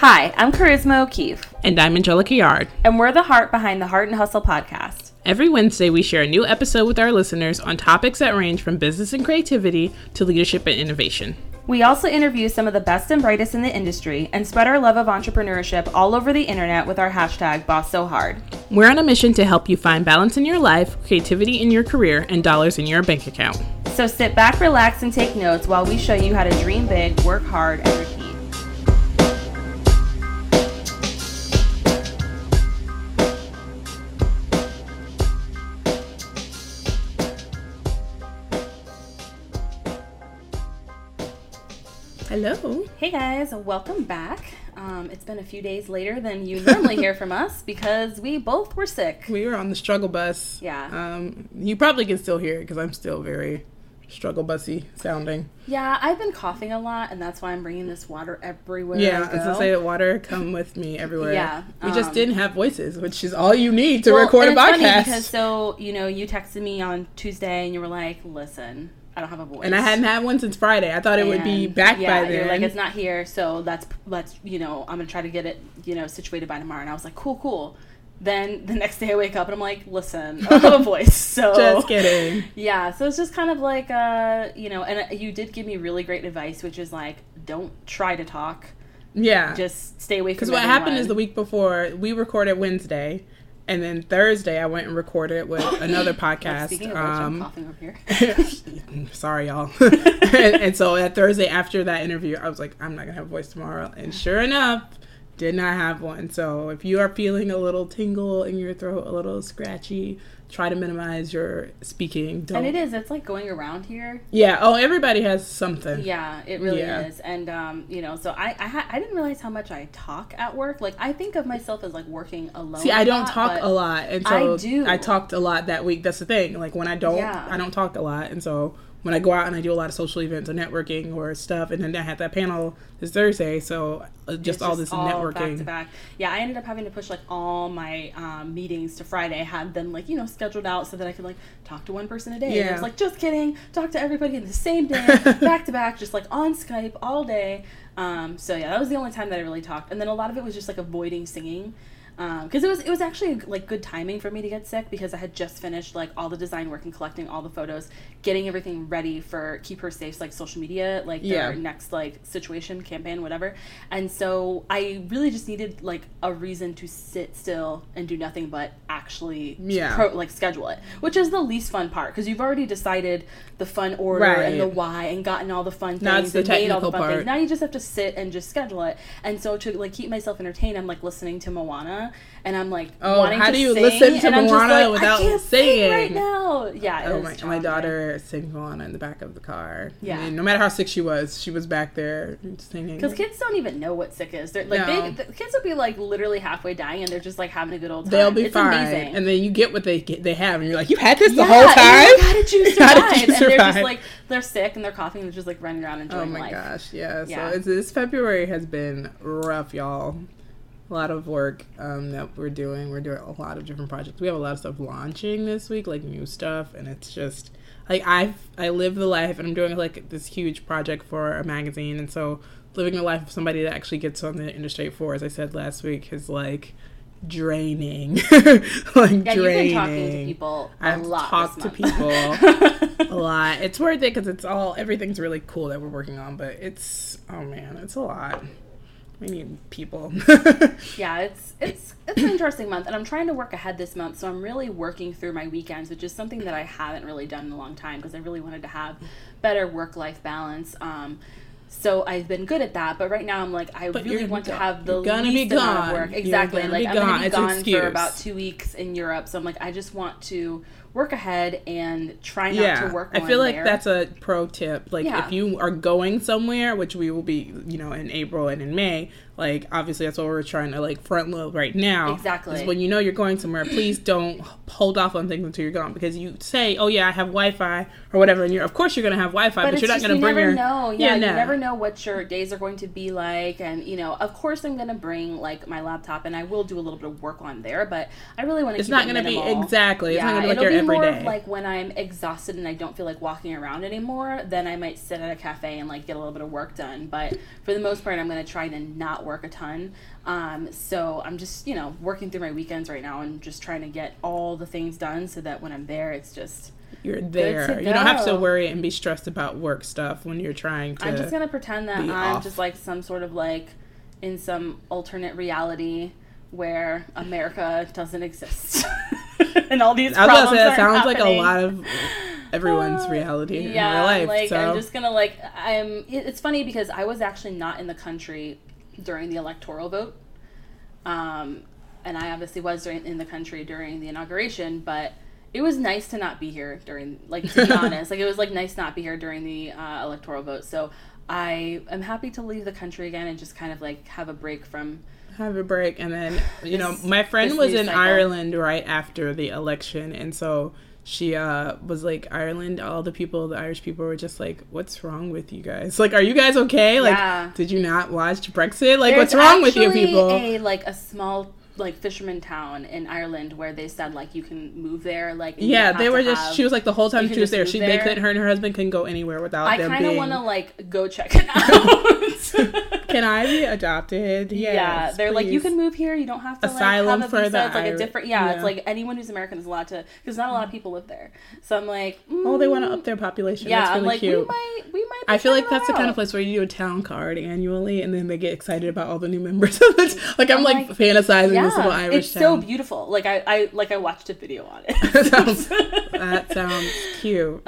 Hi, I'm Charisma O'Keefe. And I'm Angelica Yard. And we're the heart behind the Heart and Hustle podcast. Every Wednesday, we share a new episode with our listeners on topics that range from business and creativity to leadership and innovation. We also interview some of the best and brightest in the industry and spread our love of entrepreneurship all over the internet with our hashtag BossSoHard. We're on a mission to help you find balance in your life, creativity in your career, and dollars in your bank account. So sit back, relax, and take notes while we show you how to dream big, work hard, and repeat. Hello. Hey guys, welcome back. It's been a few days later than you normally hear from us because we both were sick. We were on the struggle bus. Yeah. You probably can still hear it because I'm still very struggle bussy sounding. Yeah, I've been coughing a lot and that's why I'm bringing this water everywhere. Yeah, I was going to say, water come with me everywhere. Yeah. We just didn't have voices, which is all you need to record a podcast. It's funny because, you texted me on Tuesday and you were like, listen, I don't have a voice. And I hadn't had one since Friday. I thought it would be back by then. Yeah, you're like, it's not here, so let's I'm going to try to get it, situated by tomorrow. And I was like, cool. Then the next day I wake up and I'm like, listen, I don't have a voice. So just kidding. Yeah, so it's just kind of like, and you did give me really great advice, which is like, don't try to talk. Yeah. Just stay away from everyone. Because what happened is the week before, we recorded Wednesday. And then Thursday, I went and recorded with another podcast. Speaking of which, I'm coughing over here. Sorry, y'all. and so that Thursday after that interview, I was like, I'm not going to have a voice tomorrow. And sure enough, did not have one. So if you are feeling a little tingle in your throat, a little scratchy, try to minimize your speaking. And it's like going around here. Yeah. Oh, everybody has something. Yeah, it really is. And, so I didn't realize how much I talk at work. Like, I think of myself as, like, working alone. See, I don't talk a lot. And so I do. I talked a lot that week. That's the thing. Like, when I don't, I don't talk a lot. And so when I go out and I do a lot of social events or networking or stuff, and then I had that panel this Thursday, so just all this all networking. Back to back. Yeah, I ended up having to push, like, all my meetings to Friday. I had them, like, scheduled out so that I could like talk to one person a day. Yeah. And I was like, just kidding, talk to everybody in the same day, back to back, just like on Skype all day. That was the only time that I really talked. And then a lot of it was just like avoiding singing. Because it was actually like good timing for me to get sick because I had just finished like all the design work and collecting all the photos, getting everything ready for Keep Her Safe's like social media, like their next like situation, campaign, whatever. And so I really just needed like a reason to sit still and do nothing but actually schedule it, which is the least fun part because you've already decided the fun order and the why and gotten all the fun things and made all the fun things. Now you just have to sit and just schedule it. And so to like keep myself entertained, I'm like listening to Moana. And I'm like, how do you listen to Moana without singing? I can't sing right now. Yeah. Oh my daughter sings Moana in the back of the car. Yeah. And no matter how sick she was back there singing. Because kids don't even know what sick is. They're like, the kids will be like literally halfway dying, and they're just like having a good old time. They'll be fine. It's amazing. And then you get what they have, and you're like, you had this the whole time. And how did you survive? And they're just like, they're sick and they're coughing and they're just like running around enjoying life. Oh my gosh! Yeah. So this February has been rough, y'all. A lot of work that we're doing. We're doing a lot of different projects. We have a lot of stuff launching this week, like new stuff. And it's just, like, I live the life. And I'm doing, like, this huge project for a magazine. And so living the life of somebody that actually gets on the Interstate 4, as I said last week, is, like, draining. Draining. You've been talking to people a lot. It's worth it because it's all, everything's really cool that we're working on. But it's, oh, man, it's a lot. We need people. Yeah, it's an interesting month, and I'm trying to work ahead this month, so I'm really working through my weekends, which is something that I haven't really done in a long time because I really wanted to have better work-life balance. So I've been good at that, but right now I'm like, I really want to have the least amount of work. Exactly. Like, I'm going to be gone for about 2 weeks in Europe, so I'm like, I just want to work ahead and try not to work on there. I feel like that's a pro tip. Like, if you are going somewhere, which we will be, in April and in May, like, obviously that's what we're trying to, like, front load right now. Exactly. Is when you know you're going somewhere, please don't hold off on things until you're gone. Because you say, oh, yeah, I have Wi-Fi or whatever, and of course you're going to have Wi-Fi, but you're not going to bring your... know. You never know what your days are going to be like. And, of course I'm going to bring, like, my laptop, and I will do a little bit of work on there, but I really want to keep it minimal. It's not going to be... Exactly. It's not going to be like your every day. It's more of like when I'm exhausted and I don't feel like walking around anymore, then I might sit at a cafe and like get a little bit of work done. But for the most part, I'm going to try to not work a ton. So I'm just, you know, working through my weekends right now and just trying to get all the things done so that when I'm there, it's just... You're there. You don't have to worry and be stressed about work stuff when you're trying to. I'm just gonna pretend that I'm just like some sort of like in some alternate reality where America doesn't exist and all these problems are happening. That sounds like a lot of everyone's reality in real life. Like, so. I'm just gonna like It's funny because I was actually not in the country during the electoral vote, and I obviously was in the country during the inauguration, but. It was nice to not be here during, like, to be honest. Like, it was, like, nice to not be here during the electoral vote. So I am happy to leave the country again and just kind of, like, have a break from... Have a break. And then, you know, my friend was in Ireland right after the election. And so she was, like, Ireland, all the people, the Irish people were just like, what's wrong with you guys? Like, are you guys okay? Like, did you not watch Brexit? Like, what's wrong with you people? There's like, a small... like fisherman town in Ireland where they said like you can move there like they were just she was like the whole time she was there they couldn't her and her husband couldn't go anywhere without them being I kind of want to like go check it out. Can I be adopted? Yes, they're please. Like you can move here, you don't have to asylum like, have a visa. It's like a different it's like anyone who's American is allowed to because not a lot of people live there so I'm like oh they want to up their population that's really I'm like cute. We might I feel like that's the kind of place where you do a town card annually and then they get excited about all the new members of it like I'm like fantasizing this little Irish it's town. So beautiful. Like I watched a video on it. that sounds cute.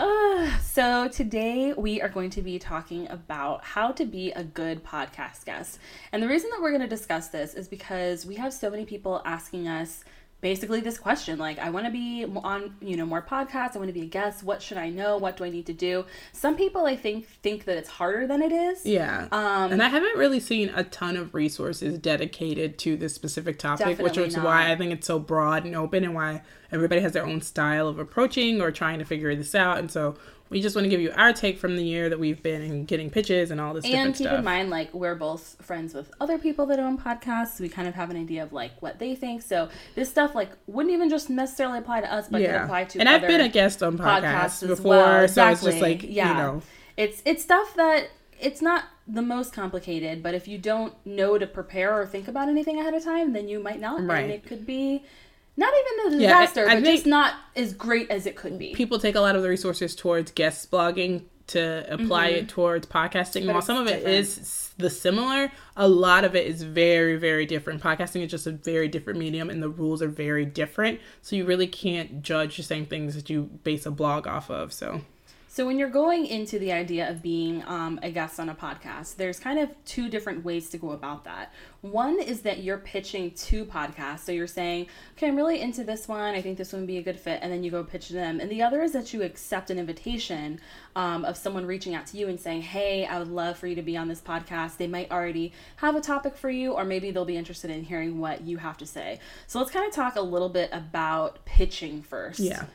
So today we are going to be talking about how to be a good podcast guest. And the reason that we're going to discuss this is because we have so many people asking us basically this question, like I want to be on, you know, more podcasts. I want to be a guest. What should I know? What do I need to do? Some people I think that it's harder than it is. Yeah. And I haven't really seen a ton of resources dedicated to this specific topic, which is why I think it's so broad and open and why everybody has their own style of approaching or trying to figure this out. And so we just want to give you our take from the year that we've been in getting pitches and all this different stuff. And keep in mind, like, we're both friends with other people that own podcasts. So we kind of have an idea of, like, what they think. So this stuff, like, wouldn't even just necessarily apply to us, but could apply to other podcasts. And I've been a guest on podcasts before. Well. Exactly. So it's just, like, you know. It's stuff that it's not the most complicated, but if you don't know to prepare or think about anything ahead of time, then you might not. Right. And it could be... Not even a disaster, but just not as great as it could be. People take a lot of the resources towards guest blogging to apply it towards podcasting. But while some of it is the similar, a lot of it is very, very different. Podcasting is just a very different medium, and the rules are very different. So you really can't judge the same things that you base a blog off of. So when you're going into the idea of being a guest on a podcast, there's kind of two different ways to go about that. One is that you're pitching to podcasts. So you're saying, okay, I'm really into this one. I think this one would be a good fit. And then you go pitch them. And the other is that you accept an invitation of someone reaching out to you and saying, hey, I would love for you to be on this podcast. They might already have a topic for you, or maybe they'll be interested in hearing what you have to say. So let's kind of talk a little bit about pitching first. Yeah.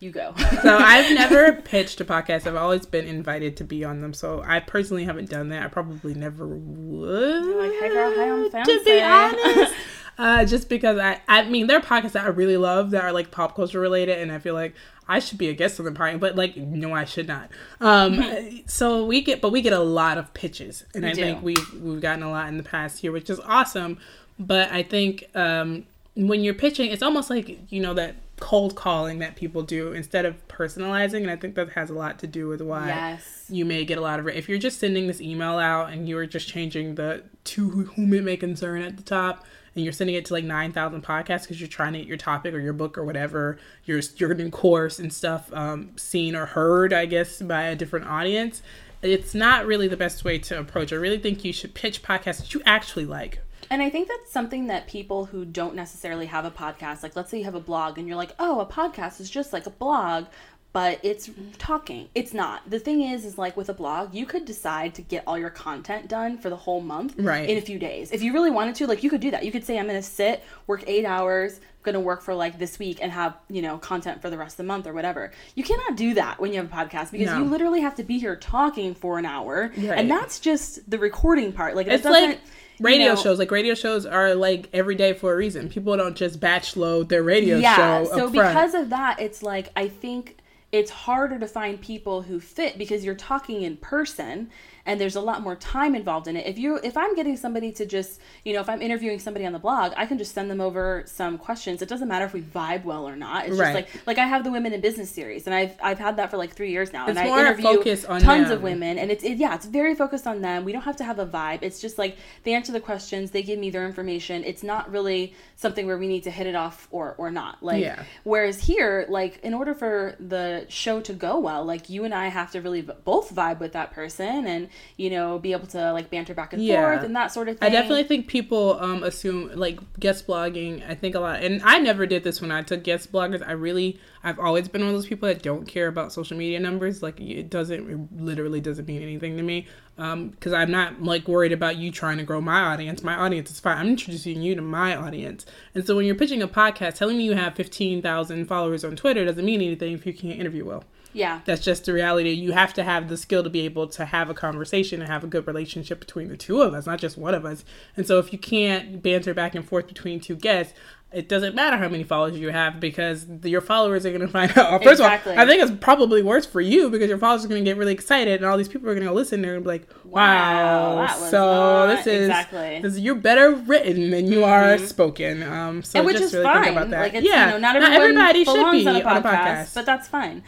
You go. So I've never pitched a podcast. I've always been invited to be on them. So I personally haven't done that. I probably never would. You're like, hey girl, hi, I'm fancy. To be honest. Just because I mean, there are podcasts that I really love that are like pop culture related. And I feel like I should be a guest on the podcast, but like, no, I should not. So we get a lot of pitches. And I think we've gotten a lot in the past year, which is awesome. But I think when you're pitching, it's almost like, you know, that cold calling that people do instead of personalizing, and I think that has a lot to do with why you may get a lot of if you're just sending this email out and you're just changing the to whom it may concern at the top, and you're sending it to like 9,000 podcasts because you're trying to get your topic or your book or whatever your new course and stuff seen or heard, I guess, by a different audience. It's not really the best way to approach. I really think you should pitch podcasts that you actually like. And I think that's something that people who don't necessarily have a podcast, like let's say you have a blog and you're like, oh, a podcast is just like a blog, but it's talking. It's not. The thing is like with a blog, you could decide to get all your content done for the whole month in a few days. If you really wanted to, like, you could do that. You could say, I'm going to sit, work 8 hours, going to work for like this week and have, you know, content for the rest of the month or whatever. You cannot do that when you have a podcast because you literally have to be here talking for an hour. Right. And that's just the recording part. Like, it's like radio shows. Like, radio shows are like every day for a reason. People don't just batch load their radio show. Yeah. So because of that, it's like, I think it's harder to find people who fit because you're talking in person and there's a lot more time involved in it. If I'm getting somebody to just, you know, if I'm interviewing somebody on the blog, I can just send them over some questions. It doesn't matter if we vibe well or not. It's just like I have the Women in Business series and I've had that for like 3 years now. It's and more I interview tons them. Of women and it's very focused on them. We don't have to have a vibe. It's just like they answer the questions, they give me their information. It's not really something where we need to hit it off or not. Like whereas here, like in order for the show to go well, like you and I have to really both vibe with that person and, you know, be able to like banter back and forth and that sort of thing. I definitely think people assume like guest blogging, I think a lot, and I never did this when I took guest bloggers. I've always been one of those people that don't care about social media numbers. Like it literally doesn't mean anything to me. Because I'm not like worried about you trying to grow my audience. My audience is fine. I'm introducing you to my audience. And so when you're pitching a podcast, telling me you have 15,000 followers on Twitter doesn't mean anything if you can't interview well. Yeah. That's just the reality. You have to have the skill to be able to have a conversation and have a good relationship between the two of us, not just one of us. And so if you can't banter back and forth between two guests, it doesn't matter how many followers you have because your followers are going to find out. First of all, I think it's probably worse for you because your followers are going to get really excited and all these people are going to listen. They're going to be like, wow so this is you're better written than you are spoken. So and which just is really fine. Think about that. Like it's, you know, not everybody should be on a podcast, but that's fine.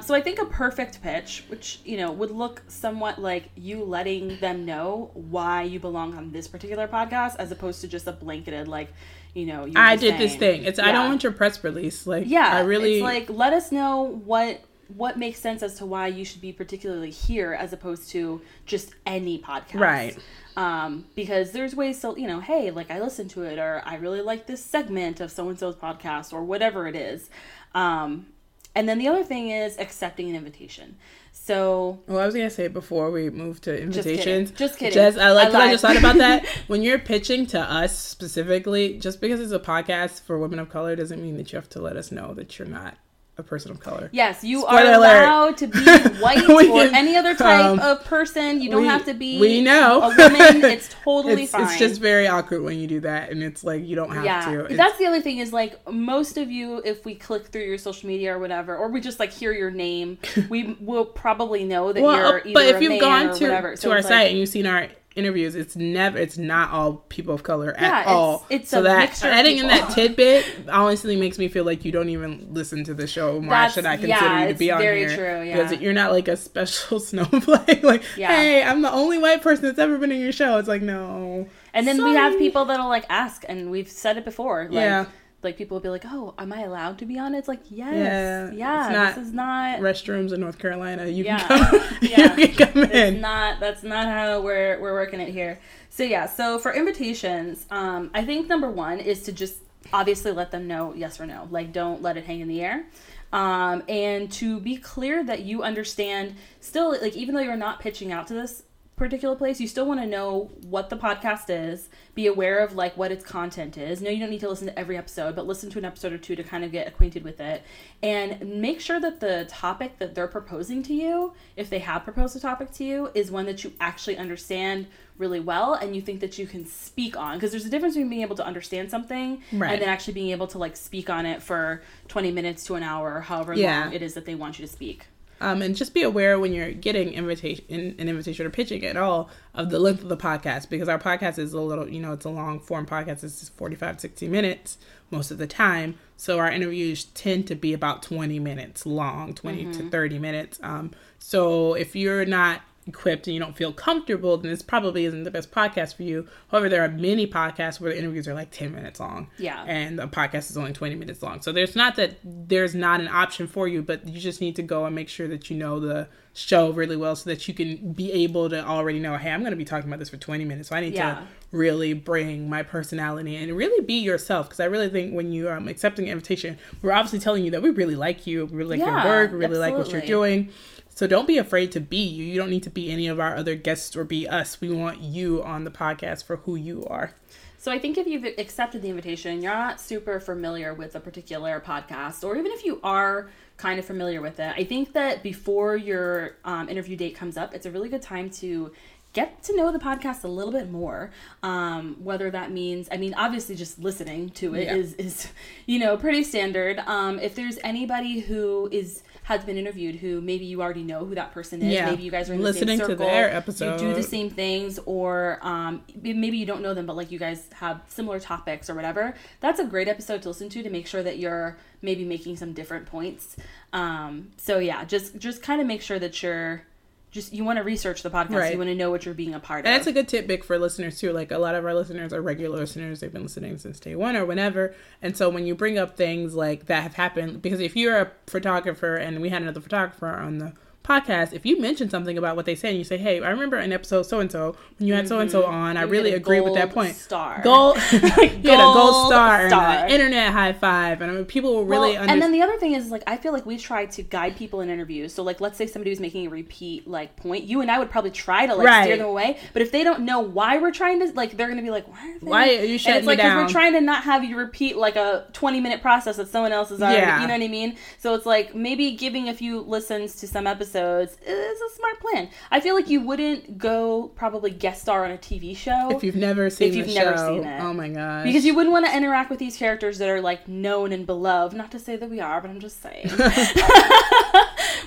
So I think a perfect pitch, which, you know, would look somewhat like you letting them know why you belong on this particular podcast as opposed to just a blanketed, like, you know, you I did this thing. It's I don't want your press release. Like, I really... It's like, let us know what makes sense as to why you should be particularly here as opposed to just any podcast. Right. Because there's ways to, you know, hey, like, I listened to it or I really like this segment of so-and-so's podcast or whatever it is. And then the other thing is accepting an invitation. So... Well, I was going to say before we move to invitations. Just kidding. Jess, I just thought about that. When you're pitching to us specifically, just because it's a podcast for women of color doesn't mean that you have to let us know that you're not a person of color. Yes, you Spoiler are allowed alert. To be white or any other type of person. You don't have to be a woman. It's totally fine. It's just very awkward when you do that, and it's like you don't have to. That's the other thing is like most of you, if we click through your social media or whatever, or we just like hear your name, we will probably know that you're either a man or whatever. But if you've gone to our site and you've seen our interviews, it's not all people of color at all. It's so that adding in that tidbit honestly makes me feel like you don't even listen to the show. Why should I consider you to be on here? That's very true. Yeah, because you're not like a special snowflake. Like, hey, I'm the only white person that's ever been in your show. It's like no. And then we have people that'll like ask, and we've said it before. Like, like, people will be like, oh, am I allowed to be on it? It's like, yes. Yeah. This is not... Restrooms in North Carolina. You can come, you can come in. That's not how we're working it here. So, So, for invitations, I think number one is to just obviously let them know yes or no. Like, don't let it hang in the air. And to be clear that you understand still, like, even though you're not pitching out to this particular place, you still want to know what the podcast is, be aware of like what its content is. No, you don't need to listen to every episode, but listen to an episode or two to kind of get acquainted with it and make sure that the topic that they're proposing to you, if they have proposed a topic to you, is one that you actually understand really well and you think that you can speak on, because there's a difference between being able to understand something and then actually being able to like speak on it for 20 minutes to an hour or however long it is that they want you to speak. And just be aware when you're getting an invitation or pitching at all of the length of the podcast, because our podcast is a little, you know, it's a long form podcast. It's just 45, 60 minutes most of the time. So our interviews tend to be about 20 minutes long, 20 to 30 minutes. So if you're not equipped and you don't feel comfortable, then this probably isn't the best podcast for you. However, there are many podcasts where the interviews are like 10 minutes long. Yeah. And the podcast is only 20 minutes long. So there's not an option for you, but you just need to go and make sure that you know the show really well so that you can be able to already know, hey, I'm going to be talking about this for 20 minutes. So I need to really bring my personality and really be yourself. Because I really think when you are accepting an invitation, we're obviously telling you that we really like you. We really like your work. We really like what you're doing. So don't be afraid to be you. You don't need to be any of our other guests or be us. We want you on the podcast for who you are. So I think if you've accepted the invitation, you're not super familiar with a particular podcast, or even if you are kind of familiar with it, I think that before your interview date comes up, it's a really good time to get to know the podcast a little bit more. Whether that means, I mean, obviously just listening to it is, you know, pretty standard. If there's anybody who has been interviewed who maybe you already know who that person is, maybe you guys are in the same circle, to their episode, you do the same things, or maybe you don't know them, but like you guys have similar topics or whatever, that's a great episode to listen to make sure that you're maybe making some different points. So yeah, just kind of make sure that you're you want to research the podcast. Right. You want to know what you're being a part of. And that's a good tidbit for listeners, too. Like, a lot of our listeners are regular listeners. They've been listening since day one or whenever. And so when you bring up things like that have happened, because if you're a photographer, and we had another photographer on the podcast, if you mention something about what they say and you say, hey, I remember an episode so-and-so when you had so-and-so on, I really agree with that point. Gold star. And an internet high five. And I mean, people will really understand. And then the other thing is, like, I feel like we try to guide people in interviews. So, like, let's say somebody was making a repeat, like, point. You and I would probably try to, like, steer them away. But if they don't know why we're trying to, like, they're going to be like, why are you shutting me down? And it's like, because we're trying to not have you repeat, like, a 20-minute process that someone else is already, you know what I mean? So it's like, maybe giving a few listens to some episodes is a smart plan. I feel like you wouldn't go probably guest star on a TV show if you've never seen it. Oh my gosh. Because you wouldn't want to interact with these characters that are like known and beloved. Not to say that we are, but I'm just saying.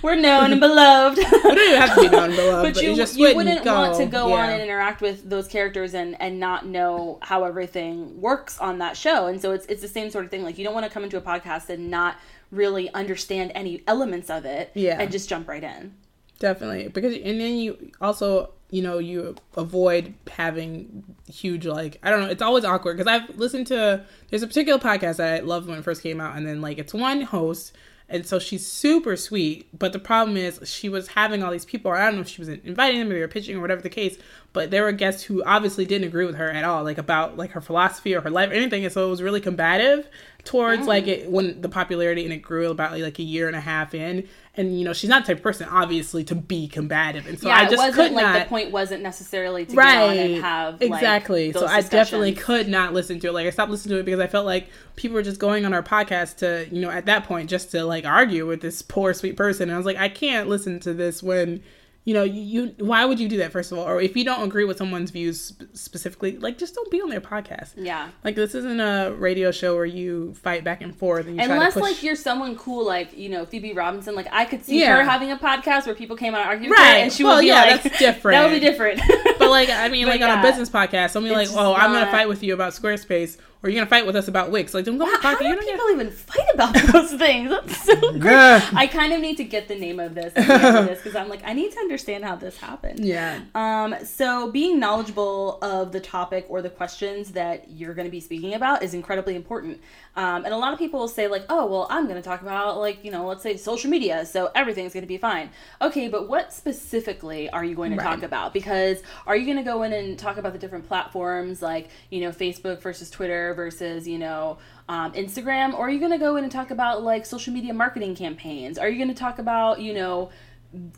We're known and beloved. We don't even have to be known and beloved. But you wouldn't want to go on and interact with those characters and not know how everything works on that show. And so it's the same sort of thing. Like, you don't want to come into a podcast and not really understand any elements of it and just jump right in. Definitely. Because, and then you also, you know, you avoid having huge, like, I don't know, it's always awkward because I've listened to, there's a particular podcast that I loved when it first came out, and then, like, it's one host, and so she's super sweet, but the problem is she was having all these people, or I don't know if she was inviting them or they were pitching or whatever the case, but there were guests who obviously didn't agree with her at all, like, about, like, her philosophy or her life or anything, and so it was really combative towards, like, it when the popularity, and it grew about, like, a year and a half in, and, you know, she's not the type of person, obviously, to be combative, and so I just could not. Like, the point wasn't necessarily to get on and have, like, exactly. So I definitely could not listen to it. Like, I stopped listening to it because I felt like people were just going on our podcast to, you know, at that point, just to, like, argue with this poor, sweet person, and I was like, I can't listen to this when... You know, you why would you do that, first of all? Or if you don't agree with someone's views specifically, like, just don't be on their podcast. Yeah. Like, this isn't a radio show where you fight back and forth. And unless, like, you're someone cool, like, you know, Phoebe Robinson. Like, I could see her having a podcast where people came out and argued with her, and she would be like... that's different. That would be different. But, like, I mean, like, on a business podcast, somebody's like, oh, I'm going to fight with you about Squarespace. Or you're going to fight with us about Wix. Like, don't go on the podcast. How do people even fight about those things? That's so great. I kind of need to get the name of this because I'm like, I need to understand how this happened. Yeah. So being knowledgeable of the topic or the questions that you're going to be speaking about is incredibly important. And a lot of people will say, like, oh, well, I'm going to talk about, like, you know, let's say social media. So everything's going to be fine. Okay, but what specifically are you going to talk about? Because are you going to go in and talk about the different platforms, like, you know, Facebook versus Twitter versus, you know, Instagram? Or are you going to go in and talk about, like, social media marketing campaigns? Are you going to talk about, you know,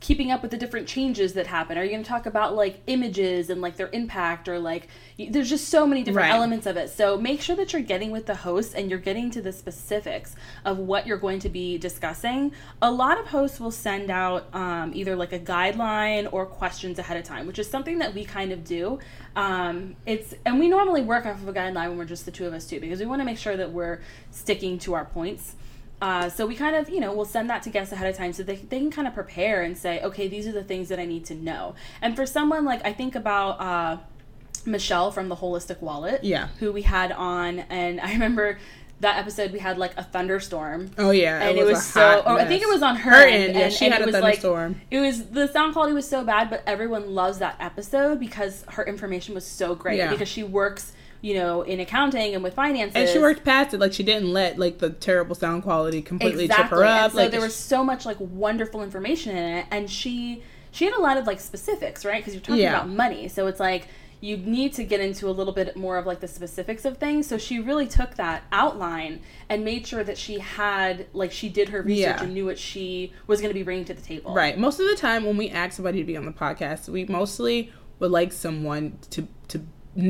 keeping up with the different changes that happen? Are you going to talk about, like, images and, like, their impact? Or, like, there's just so many different elements of it. So make sure that you're getting with the host and you're getting to the specifics of what you're going to be discussing. A lot of hosts will send out either, like, a guideline or questions ahead of time, which is something that we kind of do. And we normally work off of a guideline when we're just the two of us too, because we want to make sure that we're sticking to our points. So we kind of, you know, we'll send that to guests ahead of time so they can kind of prepare and say, okay, these are the things that I need to know. And for someone, like, I think about Michelle from the Holistic Wallet, who we had on, and I remember that episode we had like a thunderstorm. Oh yeah, and it was so. Oh, I think it was on her end. Yeah, she had a thunderstorm. Like, it was, the sound quality was so bad, but everyone loves that episode because her information was so great. Yeah. Because she works, you know, in accounting and with finances. And she worked past it. Like, she didn't let, like, the terrible sound quality completely chip her up. And so there was so much, like, wonderful information in it. And she had a lot of, like, specifics, right? Because you're talking about money. So it's like, you need to get into a little bit more of, like, the specifics of things. So she really took that outline and made sure that she had, like, she did her research and knew what she was going to be bringing to the table. Right. Most of the time when we ask somebody to be on the podcast, we mostly would like someone to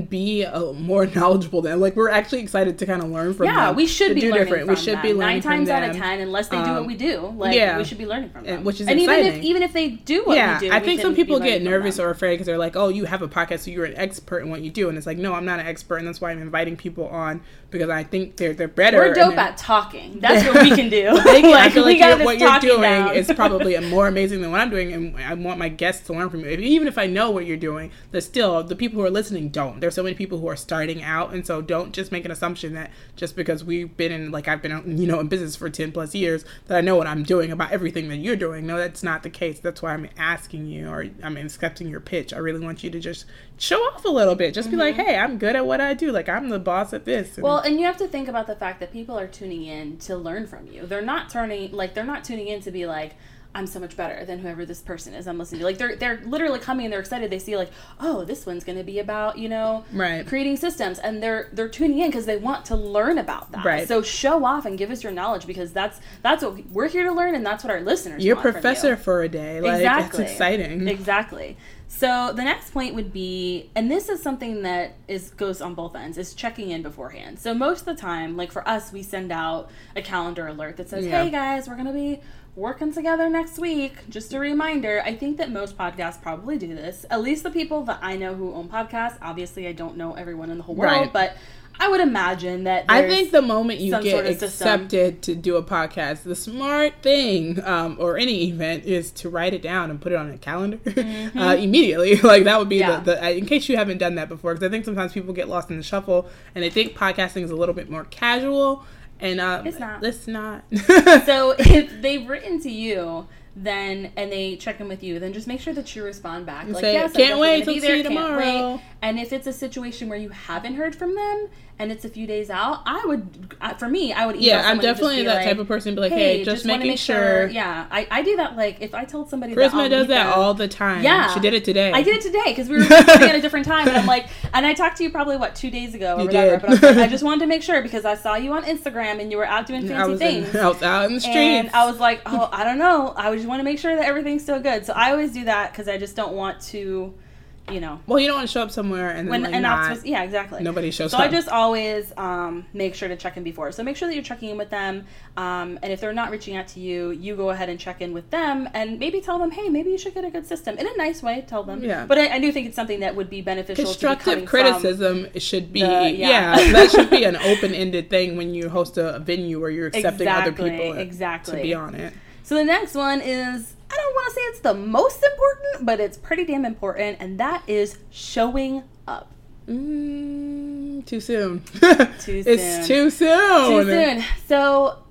be more knowledgeable than, like, we're actually excited to kind of learn from them. We should be learning different. From we should them. Be learning 9 times out of 10 unless they do what we do, like, we should be learning from them, which is exciting. Even if they do what we do, I think some people get nervous or afraid because they're like, oh, you have a podcast, so you're an expert in what you do. And it's like, no, I'm not an expert, and that's why I'm inviting people on, because I think they're better. We're dope at talking. That's what we can do. I feel like what you're doing is probably more amazing than what I'm doing, and I want my guests to learn from you. Even if I know what you're doing, but still, the people who are listening don't. There's so many people who are starting out, and so don't just make an assumption that just because we've been in, like, I've been, you know, in business for 10 plus years that I know what I'm doing about everything that you're doing. No, that's not the case. That's why I'm asking you, or I'm accepting your pitch. I really want you to just show off a little bit. Just be like, hey, I'm good at what I do. Like, I'm the boss at this. And, well, and you have to think about the fact that people are tuning in to learn from you. They're not tuning in to be like, I'm so much better than whoever this person is I'm listening to. Like, they're literally coming and they're excited. They see, like, oh, this one's going to be about, you know, creating systems. And they're tuning in because they want to learn about that. Right. So show off and give us your knowledge, because that's what we're here to learn, and that's what our listeners want from you. You're a professor for a day. Like, exactly. It's exciting. Exactly. So the next point would be, and this is something that goes on both ends, is checking in beforehand. So most of the time, like for us, we send out a calendar alert that says, hey guys, we're going to be working together next week. Just a reminder. I think that most podcasts probably do this. At least the people that I know who own podcasts. Obviously, I don't know everyone in the whole world, but I would imagine that I think the moment you get sort of accepted to do a podcast, the smart thing or any event is to write it down and put it on a calendar immediately. Like, that would be the in case you haven't done that before, because I think sometimes people get lost in the shuffle and they think podcasting is a little bit more casual, and it's not. It's not. So if they've written to you, then, and they check in with you, then just make sure that you respond back. Like, say, yes, can't wait till see you tomorrow. Wait. And if it's a situation where you haven't heard from them and it's a few days out, I would email someone. I'm definitely that, like, type of person. Be like, hey, just making sure. Yeah, I do that. Like, if I told somebody, Charisma does that all the time. Yeah, she did it today. I did it today because we were at a different time, and I'm like, and I talked to you probably 2 days ago or whatever. But I'm like, I just wanted to make sure because I saw you on Instagram and you were out doing fancy things. I was out in the street, and I was like, oh, I don't know, I was. You want to make sure that everything's still good. So I always do that because I just don't want to, you know. Well, you don't want to show up somewhere and then yeah, exactly. Nobody shows up. So I just always make sure to check in before. So make sure that you're checking in with them. And if they're not reaching out to you, you go ahead and check in with them and maybe tell them, hey, maybe you should get a good system. In a nice way, tell them. Yeah. But I do think it's something that would be beneficial. Constructive criticism should be, that should be an open-ended thing when you host a venue where you're accepting other people to be on it. So the next one is, I don't want to say it's the most important, but it's pretty damn important, and that is showing up. Too soon. It's too soon. Too soon. So,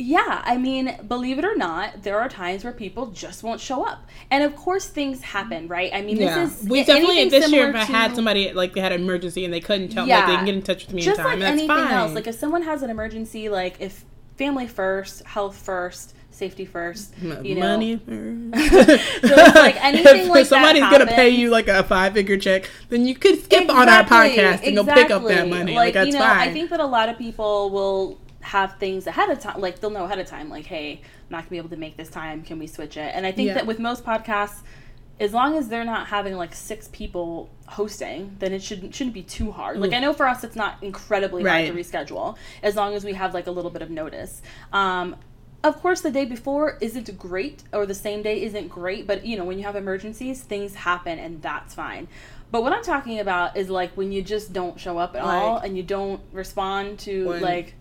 yeah, I mean, believe it or not, there are times where people just won't show up. And, of course, things happen, right? I mean, this is... We definitely, this year, if I had somebody, like, they had an emergency and they couldn't tell me, like, they can get in touch with me in time. Just like anything else. Like, if someone has an emergency, like, if family first, health first... Safety first, you know. Money first. So it's like anything like that. If somebody's gonna pay you like a 5-figure check, then you could skip on our podcast and go pick up that money. Like that's fine. I think that a lot of people will have things ahead of time. Like they'll know ahead of time. Like, hey, I'm not gonna be able to make this time. Can we switch it? And I think that with most podcasts, as long as they're not having like 6 people hosting, then it shouldn't be too hard. Like I know for us, it's not incredibly hard to reschedule as long as we have like a little bit of notice. Of course, the day before isn't great, or the same day isn't great, but, you know, when you have emergencies, things happen, and that's fine. But what I'm talking about is, like, when you just don't show up at all, and you don't respond to,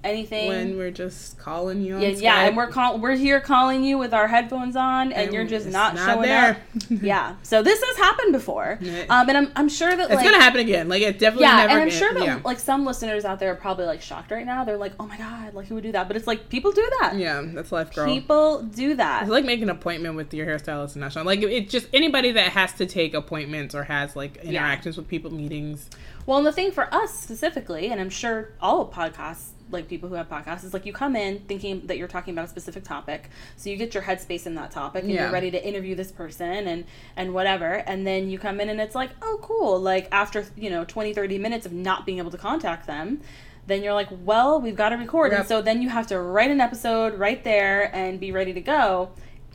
anything. When we're just calling you on Skype. Yeah, and we're here calling you with our headphones on, and you're just not showing there. Up. Yeah. So this has happened before. And I'm sure that, it's going to happen again. Like, it definitely never and I'm sure that, some listeners out there are probably, shocked right now. They're like, oh, my God, who would do that? But it's like, people do that. Yeah, that's life, girl. People do that. It's like making an appointment with your hairstylist and national. Like, it's just anybody that has to take appointments or has, interactions with people, meetings. Well, and the thing for us specifically, and I'm sure all podcasts, people who have podcasts, is you come in thinking that you're talking about a specific topic, so you get your headspace in that topic, and you're ready to interview this person and whatever, and then you come in and it's like, oh, cool, after 20-30 minutes of not being able to contact them, then you're like, well, we've got to record, and so then you have to write an episode right there and be ready to go.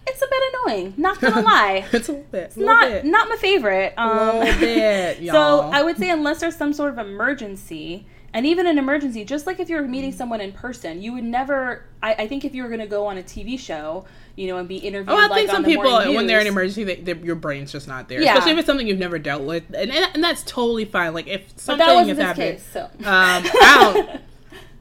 It's a bit annoying, not gonna lie. It's a little bit. It's not my favorite. A little bit, y'all. So I would say, unless there's some sort of emergency, and even an emergency, just like if you were meeting someone in person, you would never. I think if you were gonna go on a TV show, and be interviewed. Oh, I think some people, when they're in an emergency, your brain's just not there. Yeah. Especially if it's something you've never dealt with, and that's totally fine. Like, if something is happening,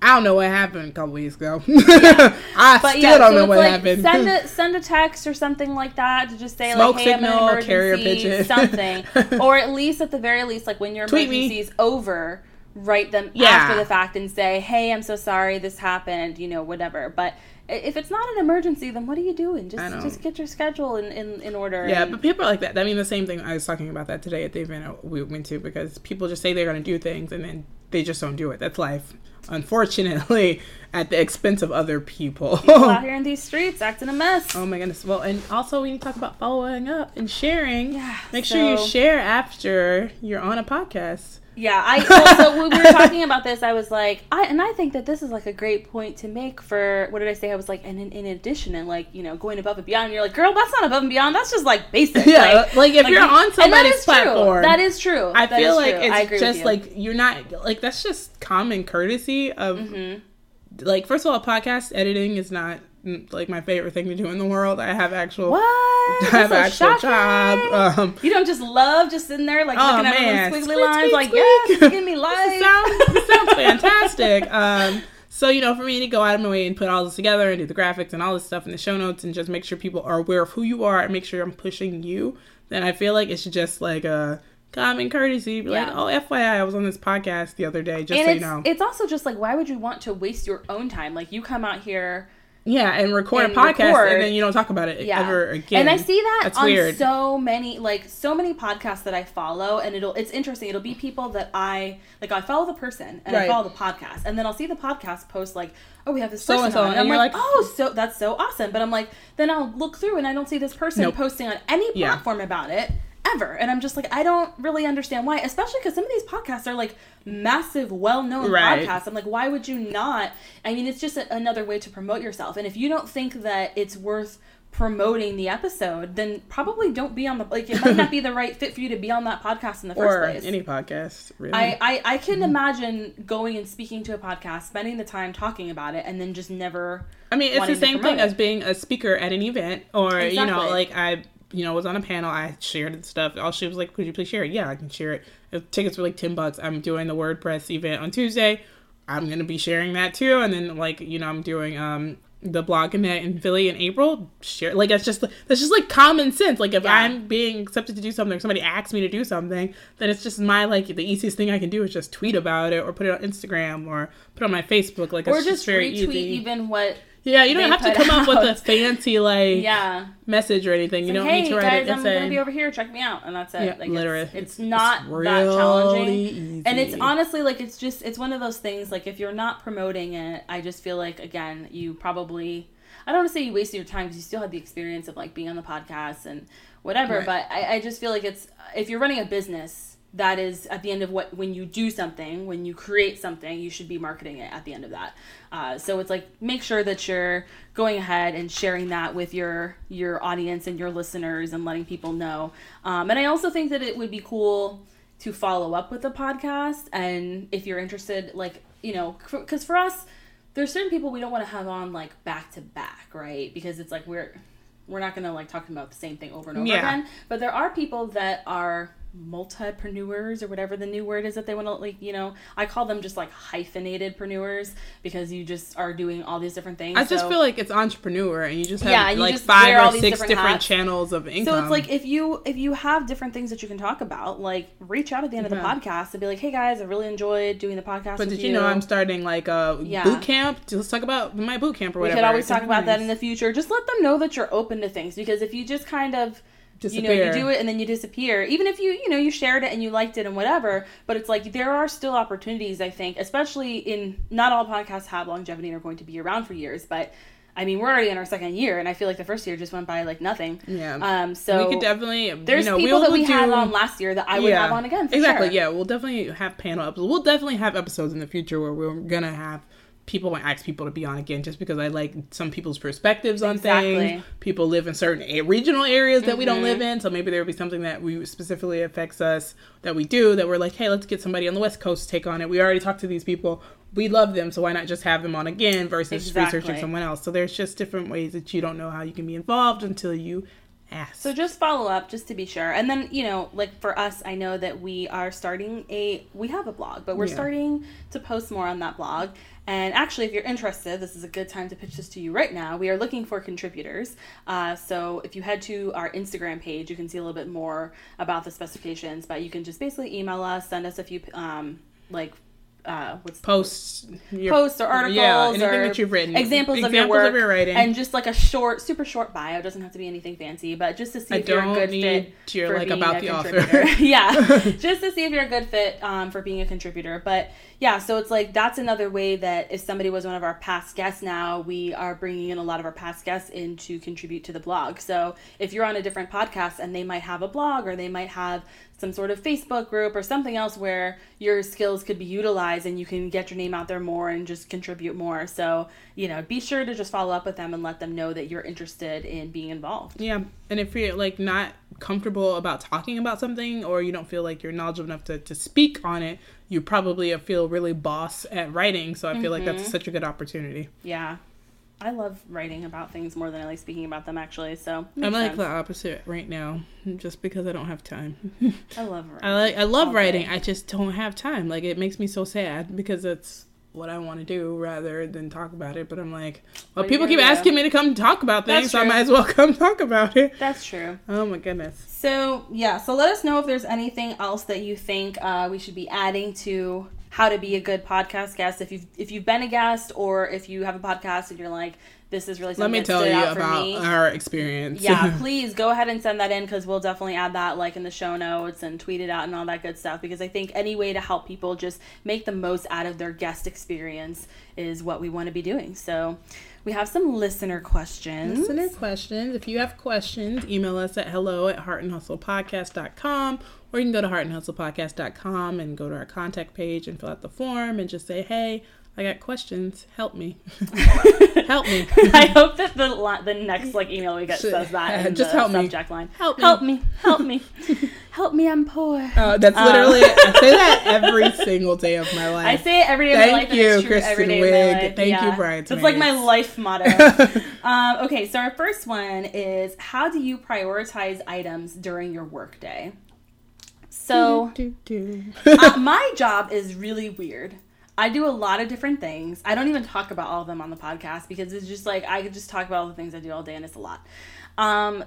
I don't know what happened a couple weeks ago. I still don't know what happened. Send a text or something like that to just say, smoke signal, I'm in an emergency, carrier pigeon. Something. Or at the very least, when your emergency is over, write them after the fact and say, hey, I'm so sorry this happened, whatever. But if it's not an emergency, then what are you doing? Just get your schedule in order. Yeah, but people are like that. I mean, the same thing, I was talking about that today at the event we went to, because people just say they're going to do things and then they just don't do it. That's life. Unfortunately, at the expense of other people. People out here in these streets acting a mess. Oh my goodness. Well, and also we need to talk about following up and sharing. Yeah. Make sure you share after you're on a podcast. Yeah. So when we were talking about this, I was like, I think that this is a great point to make for, what did I say? I was like, and in addition, and going above and beyond. And you're like, girl, that's not above and beyond. That's just basic. Yeah. If you're on somebody's platform. That is true. I feel like it's just you're not that's just common courtesy of first of all, podcast editing is not my favorite thing to do in the world. I have an actual job. You don't just love just sitting there looking at everyone's squiggly lines, yeah, give me life. Sounds fantastic. So for me to go out of my way and put all this together and do the graphics and all this stuff in the show notes and just make sure people are aware of who you are and make sure I'm pushing you, then I feel like it's just a common courtesy. FYI, I was on this podcast the other day. Just and so you know, it's also just why would you want to waste your own time? You come out here. Yeah, and record a podcast, and then you don't talk about it ever again. And I see that that's on weird. so many podcasts that I follow, and it's interesting. It'll be people that I follow the person, and I follow the podcast, and then I'll see the podcast post oh, we have this person on. And I'm oh, so that's so awesome. But I'm then I'll look through, and I don't see this person posting on any platform about it. Ever. And I'm just I don't really understand why, especially because some of these podcasts are massive, well-known podcasts. I'm why would you not? I mean, it's just another way to promote yourself. And if you don't think that it's worth promoting the episode, then probably don't be on the it might not be the right fit for you to be on that podcast in the first place. Or any podcast, really. I can imagine going and speaking to a podcast, spending the time talking about it, and then just never. I mean, it's the same thing as being a speaker at an event, or I was on a panel. I shared stuff. All she was like, could you please share it? Yeah, I can share it. If tickets were $10. I'm doing the WordPress event on Tuesday. I'm going to be sharing that too. And then I'm doing the blog in Philly in April. Share. That's just common sense. If I'm being accepted to do something, or somebody asks me to do something, then it's just my, the easiest thing I can do is just tweet about it or put it on Instagram or put it on my Facebook. Or it's just very easy. Or just retweet even what. Yeah, you don't have to come up with a fancy message or anything. You don't need to write it and say, "Hey guys, I'm gonna be over here. Check me out," and that's it. Yeah, literally, it's not that challenging. Easy. And it's honestly it's one of those things. If you're not promoting it, I just feel again, you probably. I don't want to say you wasted your time because you still had the experience of being on the podcast and whatever. Right. But I just feel it's if you're running a business. That is at the end of when you do something, when you create something, you should be marketing it at the end of that. So it's make sure that you're going ahead and sharing that with your audience and your listeners and letting people know. And I also think that it would be cool to follow up with the podcast. And if you're interested, because for us, there's certain people we don't want to have on, like, back to back, right? Because it's like we're not going to, like, talk about the same thing over and over again. But there are people that are multipreneurs or whatever the new word is that they want to, like, you know, I call them just, like, hyphenated preneurs, because you just are doing all these different things. I just feel like it's entrepreneur, and you just have, like, just 5 or 6 different channels of income. So it's like, if you have different things that you can talk about, like, reach out at the end of the podcast and be like, hey guys, I really enjoyed doing the podcast but with did you know I'm starting, like, a boot camp? Let's talk about my boot camp or whatever. We could always talk about that in the future. Just let them know that you're open to things, because if you just kind of disappear. You know, you do it and then you disappear. Even if you shared it and you liked it and whatever, but it's like there are still opportunities, I think, especially in, not all podcasts have longevity and are going to be around for years, but I mean, we're already in our second year, and I feel like the first year just went by like nothing. Yeah. So we could definitely, there's people that we had on last year that I would have on again. For exactly. Sure. Yeah. We'll definitely have panel episodes. We'll definitely have episodes in the future where we're gonna have people might ask people to be on again, just because I like some people's perspectives on things. People live in certain regional areas that we don't live in, so maybe there will be something that we specifically affects us that we do, that we're like, hey, let's get somebody on the West Coast to take on it. We already talked to these people. We love them, so why not just have them on again versus researching someone else? So there's just different ways that you don't know how you can be involved until you ask. So just follow up, just to be sure. And then, you know, like for us, I know that we are starting we have a blog, but we're starting to post more on that blog. And actually, if you're interested, this is a good time to pitch this to you right now. We are looking for contributors. So if you head to our Instagram page, you can see a little bit more about the specifications. But you can just basically email us, send us a few, posts or articles, anything or that you've written, examples of your work, of your writing, and just like a super short bio. Doesn't have to be anything fancy, but just to see if you're a good fit for like being about the author. Just to see if you're a good fit for being a contributor. But yeah, so it's like that's another way that if somebody was one of our past guests, now we are bringing in a lot of our past guests in to contribute to the blog. So if you're on a different podcast and they might have a blog or they might have some sort of Facebook group or something else where your skills could be utilized and you can get your name out there more and just contribute more. So, you know, be sure to just follow up with them and let them know that you're interested in being involved. Yeah. And if you're like not comfortable about talking about something, or you don't feel like you're knowledgeable enough to speak on it, you probably feel really boss at writing. So I feel like that's such a good opportunity. Yeah. I love writing about things more than I like speaking about them, actually. So I'm like the opposite right now, just because I don't have time. I love writing. I love writing. I just don't have time. Like, it makes me so sad because it's what I want to do rather than talk about it. But I'm like, well, people keep asking me to come talk about things, so I might as well come talk about it. That's true. Oh my goodness. So yeah, so let us know if there's anything else that you think we should be adding to how to be a good podcast guest. If you've been a guest, or if you have a podcast and you're like, this is really something that stood out for me. Let me tell you about our experience. Yeah, please go ahead and send that in, because we'll definitely add that like in the show notes and tweet it out and all that good stuff, because I think any way to help people just make the most out of their guest experience is what we want to be doing. So we have some listener questions. If you have questions, email us at hello@heartandhustlepodcast.com, or you can go to heartandhustlepodcast.com and go to our contact page and fill out the form and just say, hey, I got questions. Help me. Help me. I hope that the next like email we get says that in the subject line. Help me. Help me. Help me. Help me. I'm poor. Oh, that's literally it. I say that every single day of my life. I say it every day of my life. Thank you, Kristen Wiig. Thank you, Brian. That's like my life motto. Okay, so our first one is, how do you prioritize items during your workday? So my job is really weird. I do a lot of different things. I don't even talk about all of them on the podcast, because it's just like I could just talk about all the things I do all day, and it's a lot.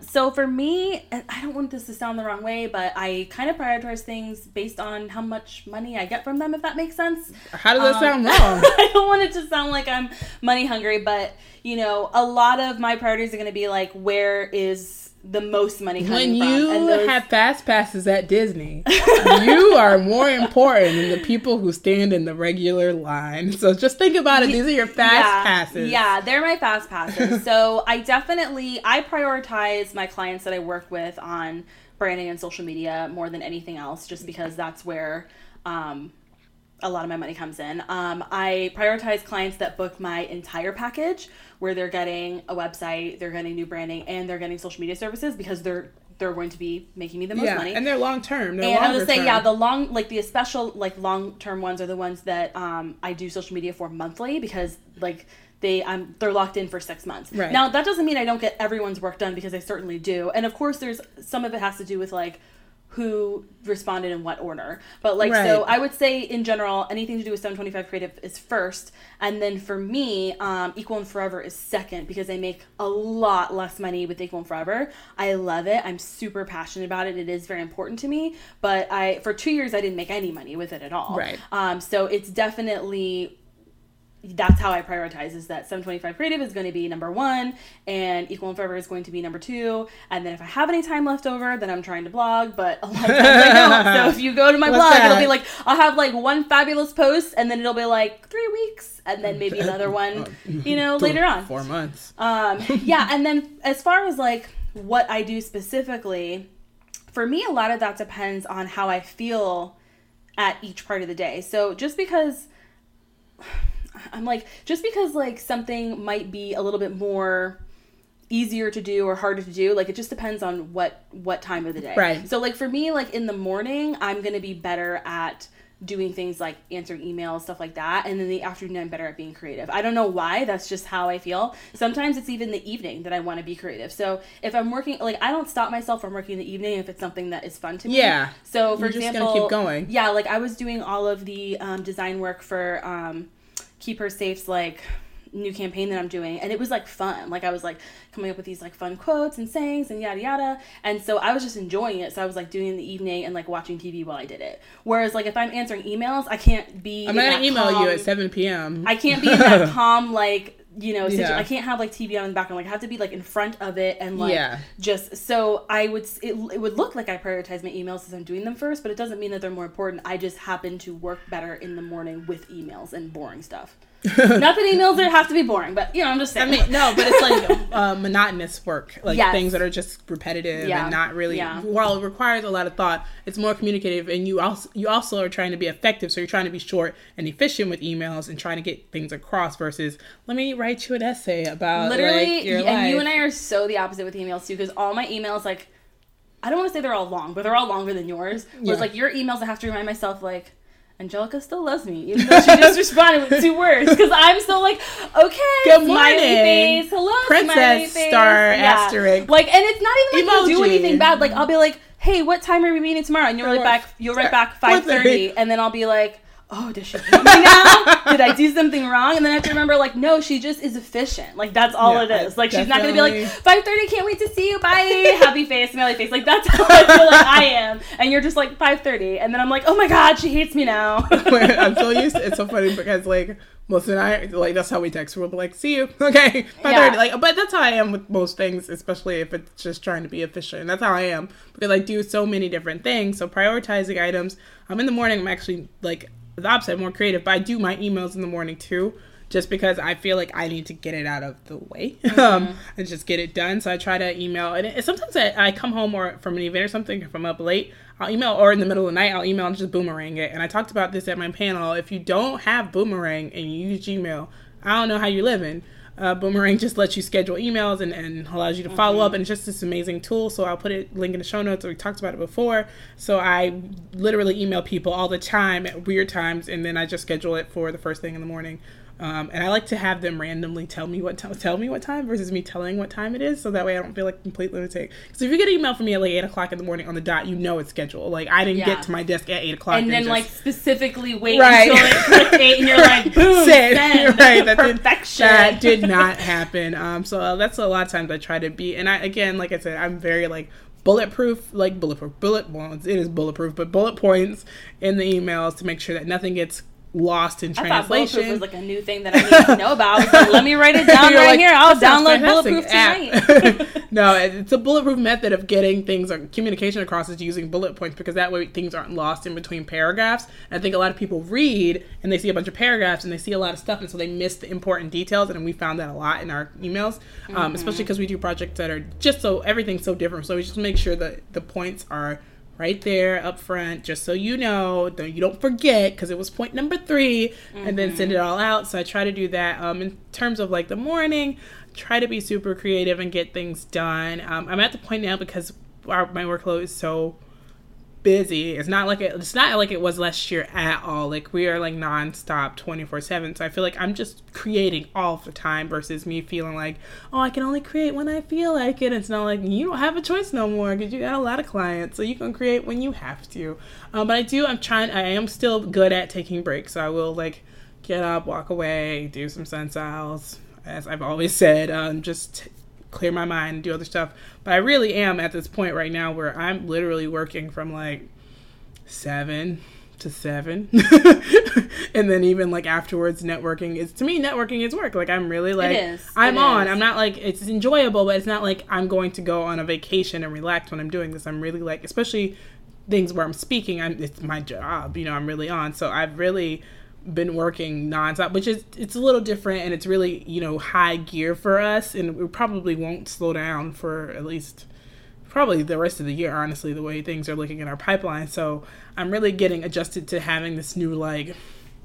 So for me, and I don't want this to sound the wrong way, but I kind of prioritize things based on how much money I get from them, if that makes sense. How does that sound wrong? I don't want it to sound like I'm money hungry, but, you know, a lot of my priorities are going to be like, where is the most money coming from. When you have fast passes at Disney, you are more important than the people who stand in the regular line. So just think about it. These are your fast passes. Yeah, they're my fast passes. So I prioritize my clients that I work with on branding and social media more than anything else, just because that's where a lot of my money comes in. I prioritize clients that book my entire package, where they're getting a website, they're getting new branding, and they're getting social media services, because they're they're going to be making me the most money. And they're long term. And I was saying, the long term ones are the ones that I do social media for monthly because they're locked in for 6 months. Right. Now that doesn't mean I don't get everyone's work done because I certainly do. And of course, there's some of it has to do with who responded in what order. But so I would say in general, anything to do with 725 Creative is first. And then for me, Equal and Forever is second because I make a lot less money with Equal and Forever. I love it. I'm super passionate about it. It is very important to me. But for 2 years, I didn't make any money with it at all. Right. So it's definitely... That's how I prioritize, is that 725 Creative is going to be number one and Equal and Forever is going to be number two. And then if I have any time left over, then I'm trying to blog, but a lot of times I don't. So if you go to my blog, it'll be I'll have one fabulous post and then it'll be 3 weeks and then maybe another one, later on. 4 months. And then as far as what I do specifically, for me, a lot of that depends on how I feel at each part of the day. So just because something might be a little bit more easier to do or harder to do, it just depends on what time of the day. Right. So for me, in the morning, I'm going to be better at doing things like answering emails, stuff like that. And then the afternoon, I'm better at being creative. I don't know why. That's just how I feel. Sometimes it's even the evening that I want to be creative. So if I'm working, I don't stop myself from working in the evening if it's something that is fun to me. Yeah. So for example, just going to keep going. Yeah. I was doing all of the design work for, Keep Her Safe's new campaign that I'm doing, and it was fun. I was coming up with these fun quotes and sayings and yada yada, and so I was just enjoying it. So I was doing it in the evening and watching TV while I did it. Whereas if I'm answering emails, I can't be. I'm gonna email calm, you at 7 p.m. I can't be in that calm I can't have TV on in the background. I have to be in front of it and just so I would it would look like I prioritize my emails as I'm doing them first, but it doesn't mean that they're more important. I just happen to work better in the morning with emails and boring stuff. Not that emails have to be boring, but I'm just saying. I mean, no, but it's monotonous work, things that are just repetitive and not really. Yeah. While it requires a lot of thought, it's more communicative, and you also are trying to be effective. So you're trying to be short and efficient with emails and trying to get things across. Versus, let me write you an essay about literally your life. And you and I are so the opposite with emails too, because all my emails I don't want to say they're all long, but they're all longer than yours. Yeah. Whereas your emails, I have to remind myself Angelica still loves me, even though she just responded with 2 words. Because I'm still okay, good morning, face, hello, princess, face. Star, asterisk. And it's not even you do anything bad. I'll be hey, what time are we meeting tomorrow? And you'll write back 5:30, and then I'll be oh, does she hate me now? Did I do something wrong? And then I have to remember, no, she just is efficient. That's all it is. She's not going to be 5:30, can't wait to see you, bye. Happy face, smiley face. That's how I feel I am. And you're just 5:30. And then I'm oh my God, she hates me now. I'm so used to it. It's so funny because Melissa and I, that's how we text. We'll be see you. Okay. 5:30. Yeah. But that's how I am with most things, especially if it's just trying to be efficient. And that's how I am because I do so many different things. So prioritizing items. In the morning, I'm actually the opposite, more creative, but I do my emails in the morning too, just because I feel I need to get it out of the way and just get it done. So I try to email, and sometimes I come home or from an event or something, if I'm up late, I'll email, or in the middle of the night, I'll email and just boomerang it. And I talked about this at my panel. If you don't have Boomerang and you use Gmail, I don't know how you're living. Boomerang just lets you schedule emails and allows you to follow up, and it's just this amazing tool. So I'll put a link in the show notes. We talked about it before. So I literally email people all the time at weird times, and then I just schedule it for the first thing in the morning. And I like to have them randomly tell me what time versus me telling what time it is, so that way I don't feel complete lunatic. Because if you get an email from me at 8 o'clock in the morning on the dot, it's scheduled. I didn't get to my desk at 8 o'clock, and then just... specifically wait until it clicked 8, and you're boom, send. Right, that perfection. That did not happen. So that's a lot of times I try to be, and I again, like I said, I'm very bulletproof, but bullet points in the emails to make sure that nothing gets lost in translation. I thought bulletproof was a new thing that I needed to know about. I was let me write it down right here. I'll download bulletproof tonight. No, it's a bulletproof method of getting things on communication across, is using bullet points, because that way things aren't lost in between paragraphs. And I think a lot of people read and they see a bunch of paragraphs and they see a lot of stuff, and so they miss the important details. And we found that a lot in our emails, especially because we do projects that are just so everything's so different. So we just make sure that the points are right there up front, just so you know, you don't forget, because it was point number 3, and then send it all out. So I try to do that. In terms of the morning, try to be super creative and get things done. I'm at the point now, because my workload is so busy. It's not like it was last year at all. Like, we are like nonstop 24/7. So I feel like I'm just creating all the time versus me feeling like, oh, I can only create when I feel like it. It's not like you don't have a choice no more because you got a lot of clients, so you can create when you have to. But I am still good at taking breaks. So I will like get up, walk away, do some sun sails, as I've always said, just clear my mind and do other stuff. But I really am at this point right now where I'm literally working from like 7 to 7 and then even like afterwards networking is, to me, networking is work. Like, I'm really like, I'm not like, it's enjoyable, but it's not like I'm going to go on a vacation and relax when I'm doing this. I'm really like, especially things where I'm speaking, it's my job, you know, I'm really on. So I've really been working nonstop, which is, it's a little different, and it's really, you know, high gear for us, and we probably won't slow down for at least probably the rest of the year, honestly, the way things are looking in our pipeline. So I'm really getting adjusted to having this new, like,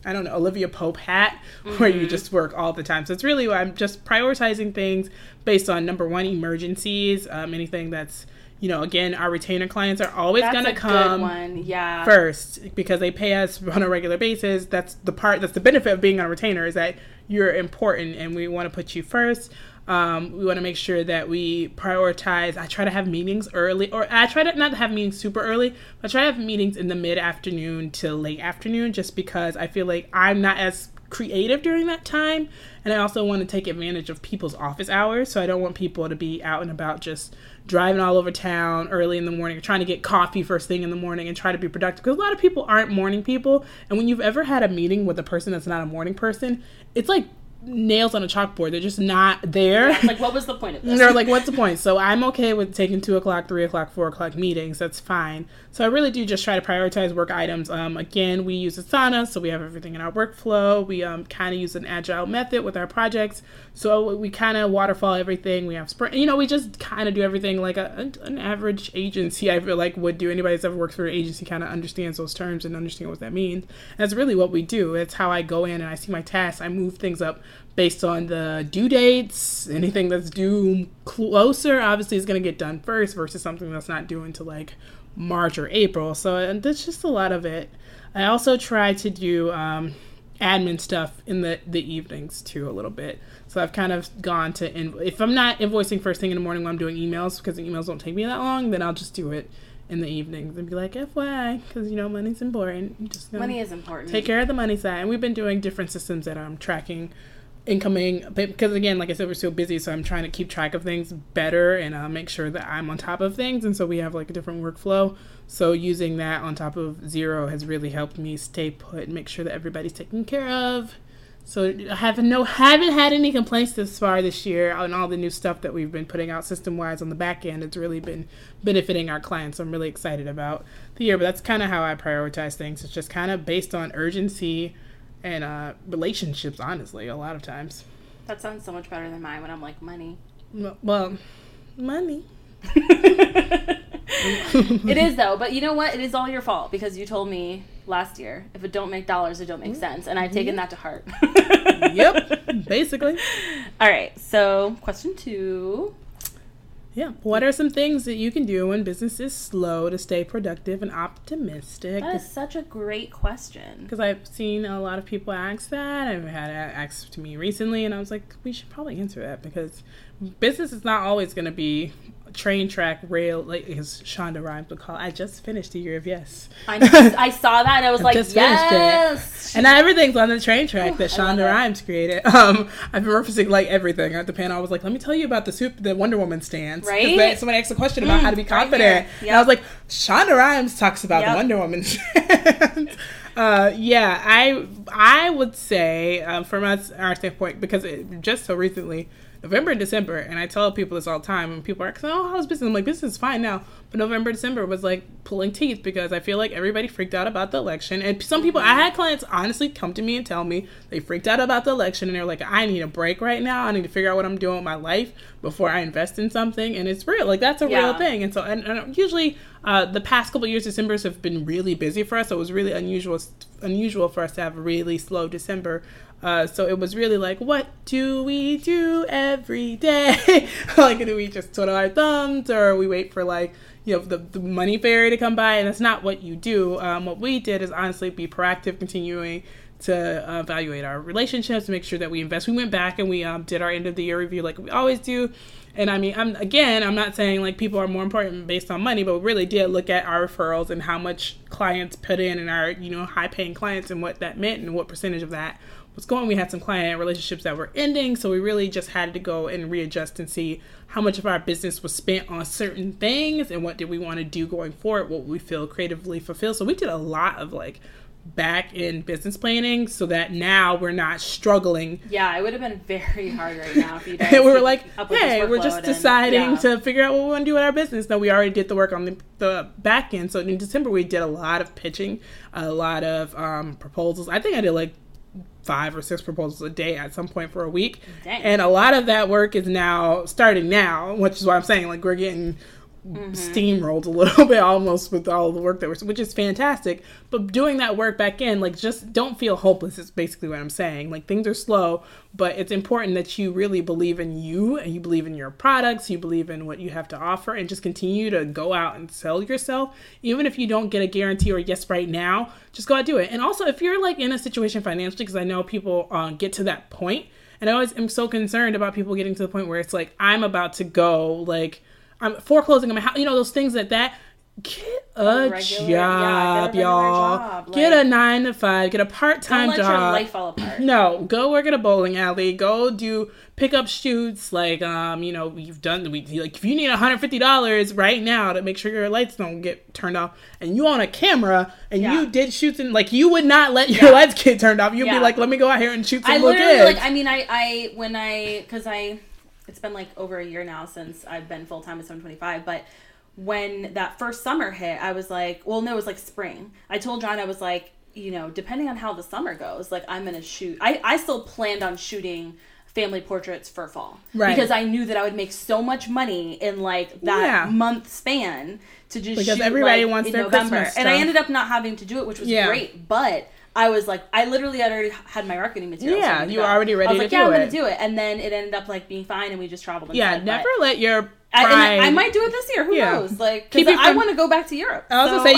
I don't know, Olivia Pope hat, where you just work all the time. So it's really, I'm just prioritizing things based on, number one, emergencies, anything that's, you know, again, our retainer clients are always going to come first because they pay us on a regular basis. That's the part, that's the benefit of being on a retainer, is that you're important and we want to put you first. We want to make sure that we prioritize. I try to have meetings early, or I try to not have meetings super early, but I try to have meetings in the mid-afternoon to late afternoon, just because I feel like I'm not as creative during that time. And I also want to take advantage of people's office hours. So I don't want people to be out and about just driving all over town early in the morning, or trying to get coffee first thing in the morning and try to be productive. Because a lot of people aren't morning people. And when you've ever had a meeting with a person that's not a morning person, it's like nails on a chalkboard. They're just not there. Yeah, like, what was the point of this? They're like, what's the point? So I'm okay with taking 2 o'clock, 3 o'clock, 4 o'clock meetings. That's fine. So I really do just try to prioritize work items. Again, we use Asana, so we have everything in our workflow. We kind of use an agile method with our projects. So we kind of waterfall everything. We have Sprite. You know, we just kind of do everything like an average agency, I feel like, would do. Anybody that's ever worked for an agency kind of understands those terms and understands what that means. And that's really what we do. It's how I go in and I see my tasks. I move things up based on the due dates. Anything that's due closer obviously is going to get done first versus something that's not due until like March or April. So that's just a lot of it. I also try to do admin stuff in the evenings too a little bit. So I've kind of gone to, if I'm not invoicing first thing in the morning when I'm doing emails, because the emails don't take me that long, then I'll just do it in the evenings and be like, FYI, because, you know, money's important. I'm just gonna, money is important. Take care of the money side. And we've been doing different systems that I'm tracking incoming, because again, like I said, we're still busy, so I'm trying to keep track of things better and make sure that I'm on top of things. And so we have like a different workflow. So using that on top of Zero has really helped me stay put and make sure that everybody's taken care of. So I haven't had any complaints this far this year on all the new stuff that we've been putting out system-wise on the back end. It's really been benefiting our clients. So I'm really excited about the year, but that's kind of how I prioritize things. It's just kind of based on urgency and relationships, honestly, a lot of times. That sounds so much better than mine when I'm like, money. Well, money. It is, though. But you know what? It is all your fault, because you told me last year, if it don't make dollars, it don't make sense. And I've taken that to heart. Yep, basically. All right. So question 2. Yeah. What are some things that you can do when business is slow to stay productive and optimistic? That is such a great question. Because I've seen a lot of people ask that. I've had it asked to me recently, and I was like, we should probably answer that, because business is not always going to be train track, rail, like as Shonda Rhimes would call it. I just finished the Year of Yes. I saw that and I was like, yes! And everything's on the train track that Shonda Rhimes created. I've been referencing like everything at the panel. I was like, let me tell you about the Wonder Woman stands. Right? Somebody asked a question about how to be confident. Right. Yep. And I was like, Shonda Rhimes talks about the Wonder Woman stands. I would say from our standpoint, because just so recently, November and December, and I tell people this all the time, and people are like, oh, how's business? I'm like, business is fine now. But November, December was like pulling teeth, because I feel like everybody freaked out about the election. And some people, I had clients honestly come to me and tell me they freaked out about the election, and they're like, I need a break right now. I need to figure out what I'm doing with my life before I invest in something. And it's real. Like, that's a real thing. And so, and usually the past couple of years, Decembers have been really busy for us. So it was really unusual for us to have a really slow December. So it was really like, what do we do every day? Like, do we just twiddle our thumbs, or we wait for like, you know, the money fairy to come by, and that's not what you do. What we did is honestly be proactive, continuing to evaluate our relationships, make sure that we invest. We went back and we did our end of the year review like we always do. And I mean, I'm not saying like people are more important based on money, but we really did look at our referrals and how much clients put in and our, you know, high paying clients and what that meant and what percentage of that was going. We had some client relationships that were ending. So we really just had to go and readjust and see how much of our business was spent on certain things and what did we want to do going forward, what we feel creatively fulfilled. So we did a lot of like back in business planning so that now we're not struggling. Yeah, it would have been very hard right now if you guys and we were like, hey, we're just deciding to figure out what we want to do with our business. No, we already did the work on the back end. So in December, we did a lot of pitching, a lot of proposals. I think I did like 5 or 6 proposals a day at some point for a week. Dang. And a lot of that work is now starting now, which is why I'm saying like we're getting steamrolled a little bit almost with all the work that which is fantastic, but doing that work back in, like, just don't feel hopeless is basically what I'm saying. Like, things are slow, but it's important that you really believe in you and you believe in your products, you believe in what you have to offer, and just continue to go out and sell yourself. Even if you don't get a guarantee or yes right now, just go out and do it. And also, if you're like in a situation financially, because I know people get to that point, and I always am so concerned about people getting to the point where it's like, I'm about to go, like, I'm foreclosing on my house, you know, those things like that. Get a job, y'all. Job. Like, get a 9-to-5, get a part-time job. Don't let your life fall apart. No, go work at a bowling alley. Go do pick-up shoots. Like, you know, you've done, like, if you need $150 right now to make sure your lights don't get turned off, and you on a camera, and you did shoots, and, like, you would not let your lights get turned off. You'd be like, let me go out here and shoot some little kids. It's been like over a year now since I've been full-time at 725, but when that first summer hit, I was like, it was like spring. I told John, I was like, you know, depending on how the summer goes, like I'm going to shoot. I still planned on shooting family portraits for fall. Right. Because I knew that I would make so much money in like that month span to just shoot everybody like wants in their November. Christmas stuff. And I ended up not having to do it, which was great, but I was like, I literally already had my marketing materials. Yeah, you were already ready to do it. I was like, I'm going to do it. And then it ended up, like, being fine, and we just traveled. Never let your pride... I might do it this year. Who knows? Like, because I want to go back to Europe. I was going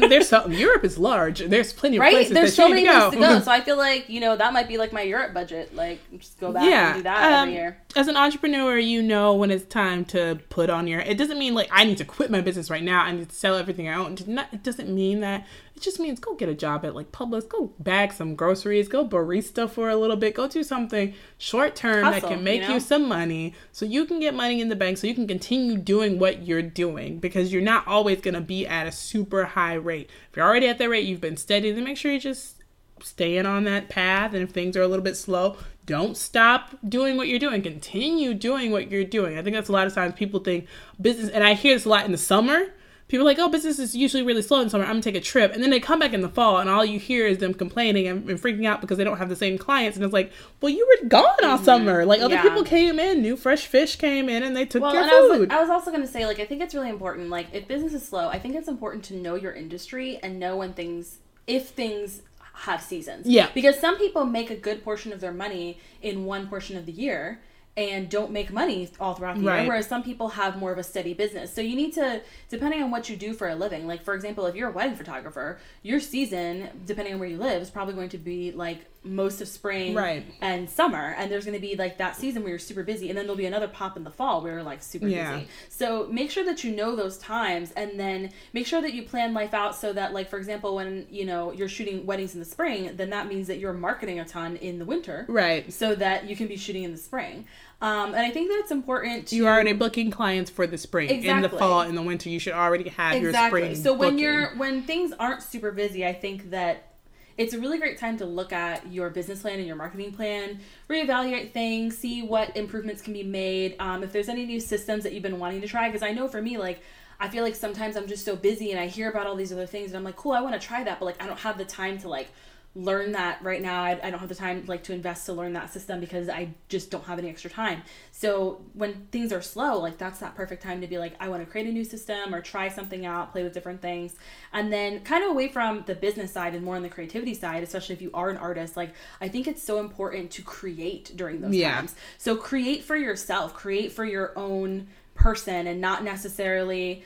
to say, Europe is large. There's plenty of places to go. Right? There's so many places to go. So I feel like, you know, that might be, like, my Europe budget. Like, just go back and do that every year. As an entrepreneur, you know when it's time to put on your... It doesn't mean, like, I need to quit my business right now. I need to sell everything I own. It doesn't mean that... It just means go get a job at like Publix, go bag some groceries, go barista for a little bit, go do something short term that can make you some money so you can get money in the bank so you can continue doing what you're doing, because you're not always going to be at a super high rate. If you're already at that rate, you've been steady, then make sure you're just staying on that path. And if things are a little bit slow, don't stop doing what you're doing. Continue doing what you're doing. I think that's a lot of times people think business, and I hear this a lot in the summer. People are like, business is usually really slow in summer. I'm going to take a trip. And then they come back in the fall, and all you hear is them complaining and freaking out because they don't have the same clients. And it's like, you were gone all summer. Like, other people came in. New fresh fish came in, and they took your food. I was also going to say, like, I think it's really important. Like, if business is slow, I think it's important to know your industry and know when things, if things have seasons. Yeah. Because some people make a good portion of their money in one portion of the year and don't make money all throughout the year, whereas some people have more of a steady business. So you need to, depending on what you do for a living, like, for example, if you're a wedding photographer, your season, depending on where you live, is probably going to be, like, most of spring and summer, and there's going to be, like, that season where you're super busy, and then there'll be another pop in the fall where you're, like, super busy. So make sure that you know those times, and then make sure that you plan life out so that, like, for example, when, you know, you're shooting weddings in the spring, then that means that you're marketing a ton in the winter. Right. So that you can be shooting in the spring. And I think that it's important to... You're already booking clients for the spring. In the fall, in the winter, you should already have your spring. So when things aren't super busy, I think that it's a really great time to look at your business plan and your marketing plan, reevaluate things, see what improvements can be made, if there's any new systems that you've been wanting to try. Because I know for me, like, I feel like sometimes I'm just so busy and I hear about all these other things and I'm like, cool, I want to try that, but, like, I don't have the time to, like, learn that right now. I don't have the time, like, to invest to learn that system because I just don't have any extra time. So when things are slow, like, that's that perfect time to be like, I want to create a new system or try something out, play with different things. And then kind of away from the business side and more on the creativity side, especially if you are an artist, like, I think it's so important to create during those times. So create for yourself, create for your own person and not necessarily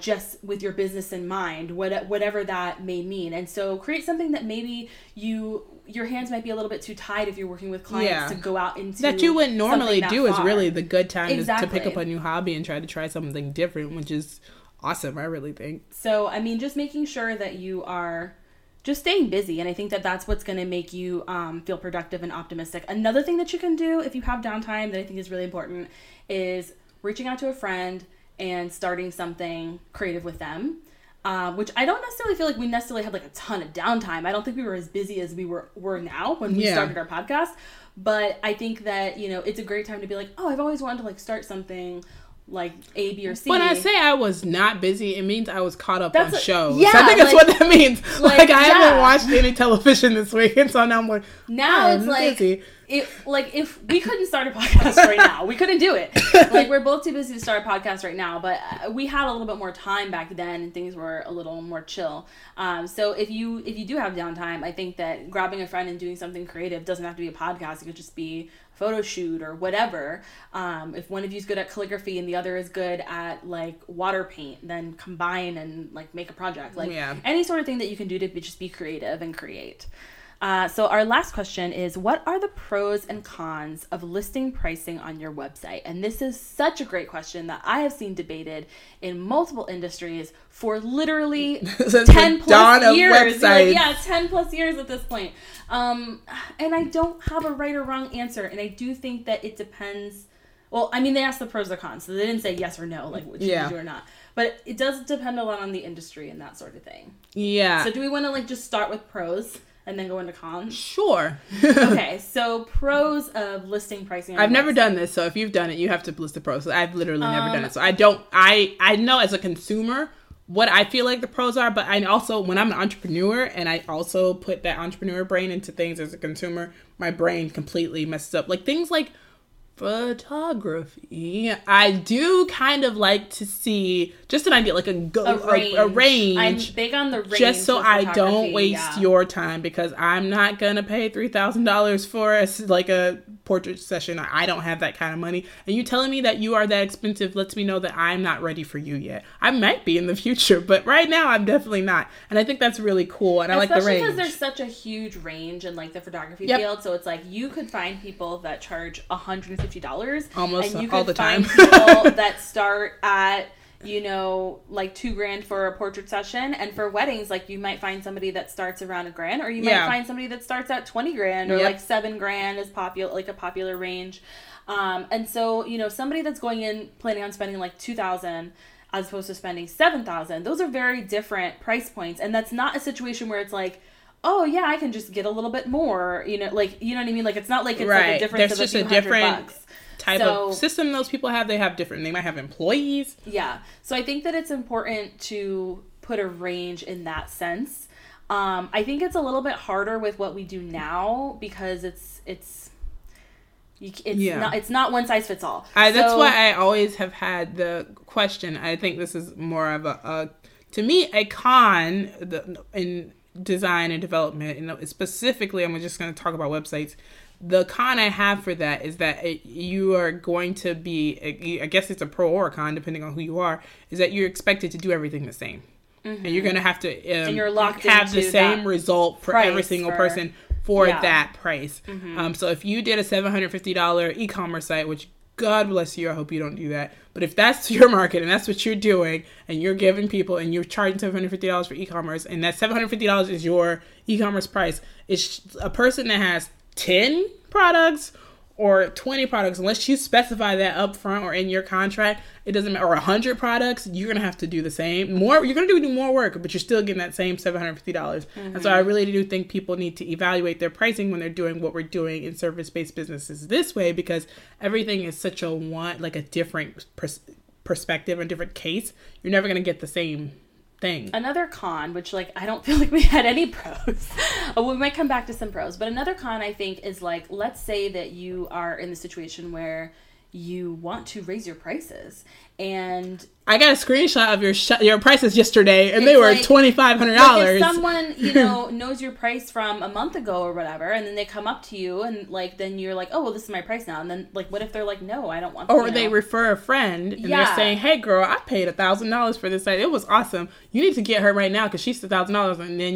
just with your business in mind, whatever that may mean. And so create something that maybe your hands might be a little bit too tied if you're working with clients to go out into that you wouldn't normally do far. Is really the good time to pick up a new hobby and try something different, which is awesome, I really think. So, I mean, just making sure that you are just staying busy. And I think that that's what's going to make you feel productive and optimistic. Another thing that you can do if you have downtime that I think is really important is reaching out to a friend and starting something creative with them. Which I don't necessarily feel like we had like a ton of downtime. I don't think we were as busy as we were now when we started our podcast. But I think that, you know, it's a great time to be like, oh, I've always wanted to like start something like A, B, or C. When I say I was not busy, it means I was caught up on shows. Yeah, I think that's what that means. I haven't watched any television this week, and so now I'm like, it's like busy. If we couldn't start a podcast right now, we couldn't do it. Like, we're both too busy to start a podcast right now, but we had a little bit more time back then, and things were a little more chill. So if you do have downtime, I think that grabbing a friend and doing something creative doesn't have to be a podcast. It could just be a photo shoot or whatever. If one of you is good at calligraphy and the other is good at like water paint, then combine and like make a project. Any sort of thing that you can do to just be creative and create. So our last question is, what are the pros and cons of listing pricing on your website? And this is such a great question that I have seen debated in multiple industries for literally 10 plus years. 10 plus years at this point. And I don't have a right or wrong answer. And I do think that it depends. Well, I mean, they asked the pros or cons, so they didn't say yes or no, like what you do or not. But it does depend a lot on the industry and that sort of thing. Yeah. So do we want to like just start with pros? And then go into cons? Sure. Okay, so pros of listing pricing. I've never done this, so if you've done it, you have to list the pros. I've literally never done it, so I don't. I know as a consumer what I feel like the pros are, but I also, when I'm an entrepreneur and I also put that entrepreneur brain into things as a consumer, my brain completely messes up. Like things like photography, I do kind of like to see just an idea, like a range. I'm big on the range, just so I don't waste your time, because I'm not gonna pay $3,000 for a portrait session. I don't have that kind of money, and you telling me that you are that expensive lets me know that I'm not ready for you yet. I might be in the future, but right now I'm definitely not, and I think that's really cool. And especially I like the range, because there's such a huge range in like the photography field, so it's like you could find people that charge $150 almost and you all the time. People that start at like $2,000 for a portrait session, and for weddings, like you might find somebody that starts around $1,000, or you might find somebody that starts at $20,000 or like $7,000 is popular, like a popular range. And so somebody that's going in planning on spending like $2,000 as opposed to spending $7,000, those are very different price points, and that's not a situation where it's like, oh yeah, I can just get a little bit more, you know what I mean? Like, it's not like it's like a difference. There's just a different type of system those people have. They have different, they might have employees. Yeah. So I think that it's important to put a range in that sense. I think it's a little bit harder with what we do now, because it's not one size fits all. That's why I always have had the question. I think this is more of a to me, a con in design and development, and specifically I'm just going to talk about websites. The con I have for that is that you are going to be, I guess it's a pro or a con depending on who you are, is that you're expected to do everything the same, and you're going to have to and you're locked have the same result for every single person for that price. So if you did a $750 e-commerce site, which God bless you, I hope you don't do that. But if that's your market and that's what you're doing, and you're giving people and you're charging $750 for e-commerce, and that $750 is your e-commerce price, it's a person that has 10 products or 20 products, unless you specify that up front or in your contract, it doesn't matter, or 100 products, you're going to have to do the same. You're going to do more work, but you're still getting that same $750. And so I really do think people need to evaluate their pricing when they're doing what we're doing in service-based businesses this way, because everything is such a a different perspective and different case. You're never going to get the same thing. Another con, which I don't feel like we had any pros. We might come back to some pros, but another con I think is let's say that you are in the situation where you want to raise your prices, and I got a screenshot of your prices yesterday, and it's they were like, $2,500. Like if someone, you know, knows your price from a month ago or whatever, and then they come up to you, and, like, then you're like, oh, well, this is my price now. And then, like, what if they're like, no, I don't want that. Or they refer a friend, and they're saying, hey, girl, I paid $1,000 for this site. It was awesome. You need to get her right now because she's $1,000. And then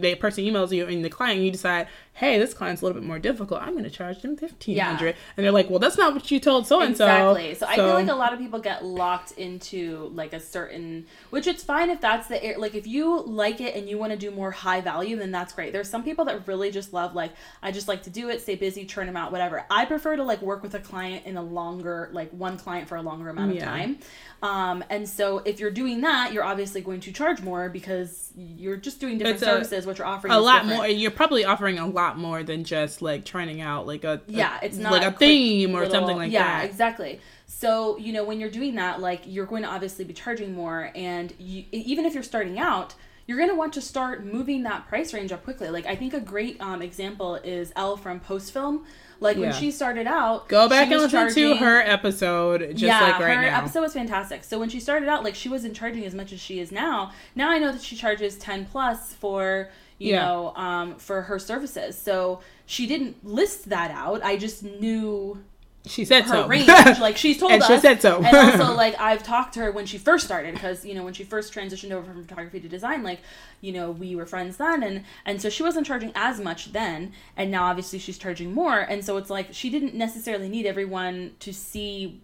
the person emails you, and the client, you decide, hey, this client's a little bit more difficult. I'm going to charge them $1,500. Yeah. And they're like, well, that's not what you told so-and-so. Exactly. So I feel like a lot of people get locked into, like, a certain... Which it's fine if that's the... Like, if you like it and you want to do more high value, then that's great. There's some people that really just love, like, I just like to do it, stay busy, churn them out, whatever. I prefer to, like, work with a client in a longer... Like, one client for a longer amount of time. And so if you're doing that, you're obviously going to charge more because you're just doing different services, what you're offering is a lot more. You're probably offering a lot more than just, like, churning out, like, it's not like a theme or something like that. Yeah, exactly. So, you know, when you're doing that, like, you're going to obviously be charging more, and even if you're starting out, you're going to want to start moving that price range up quickly. Like, I think a great example is Elle from Postfilm. Like, when she started out... Go back and listen to her episode, just now. Her episode was fantastic. So, when she started out, like, she wasn't charging as much as she is now. Now I know that she charges 10 plus for... You know, for her services. So she didn't list that out. I just knew she said her range. Like, she's told and us. And she said so. And also, like, I've talked to her when she first started because, you know, when she first transitioned over from photography to design, like, you know, we were friends then. And so she wasn't charging as much then. And now, obviously, she's charging more. And so it's like she didn't necessarily need everyone to see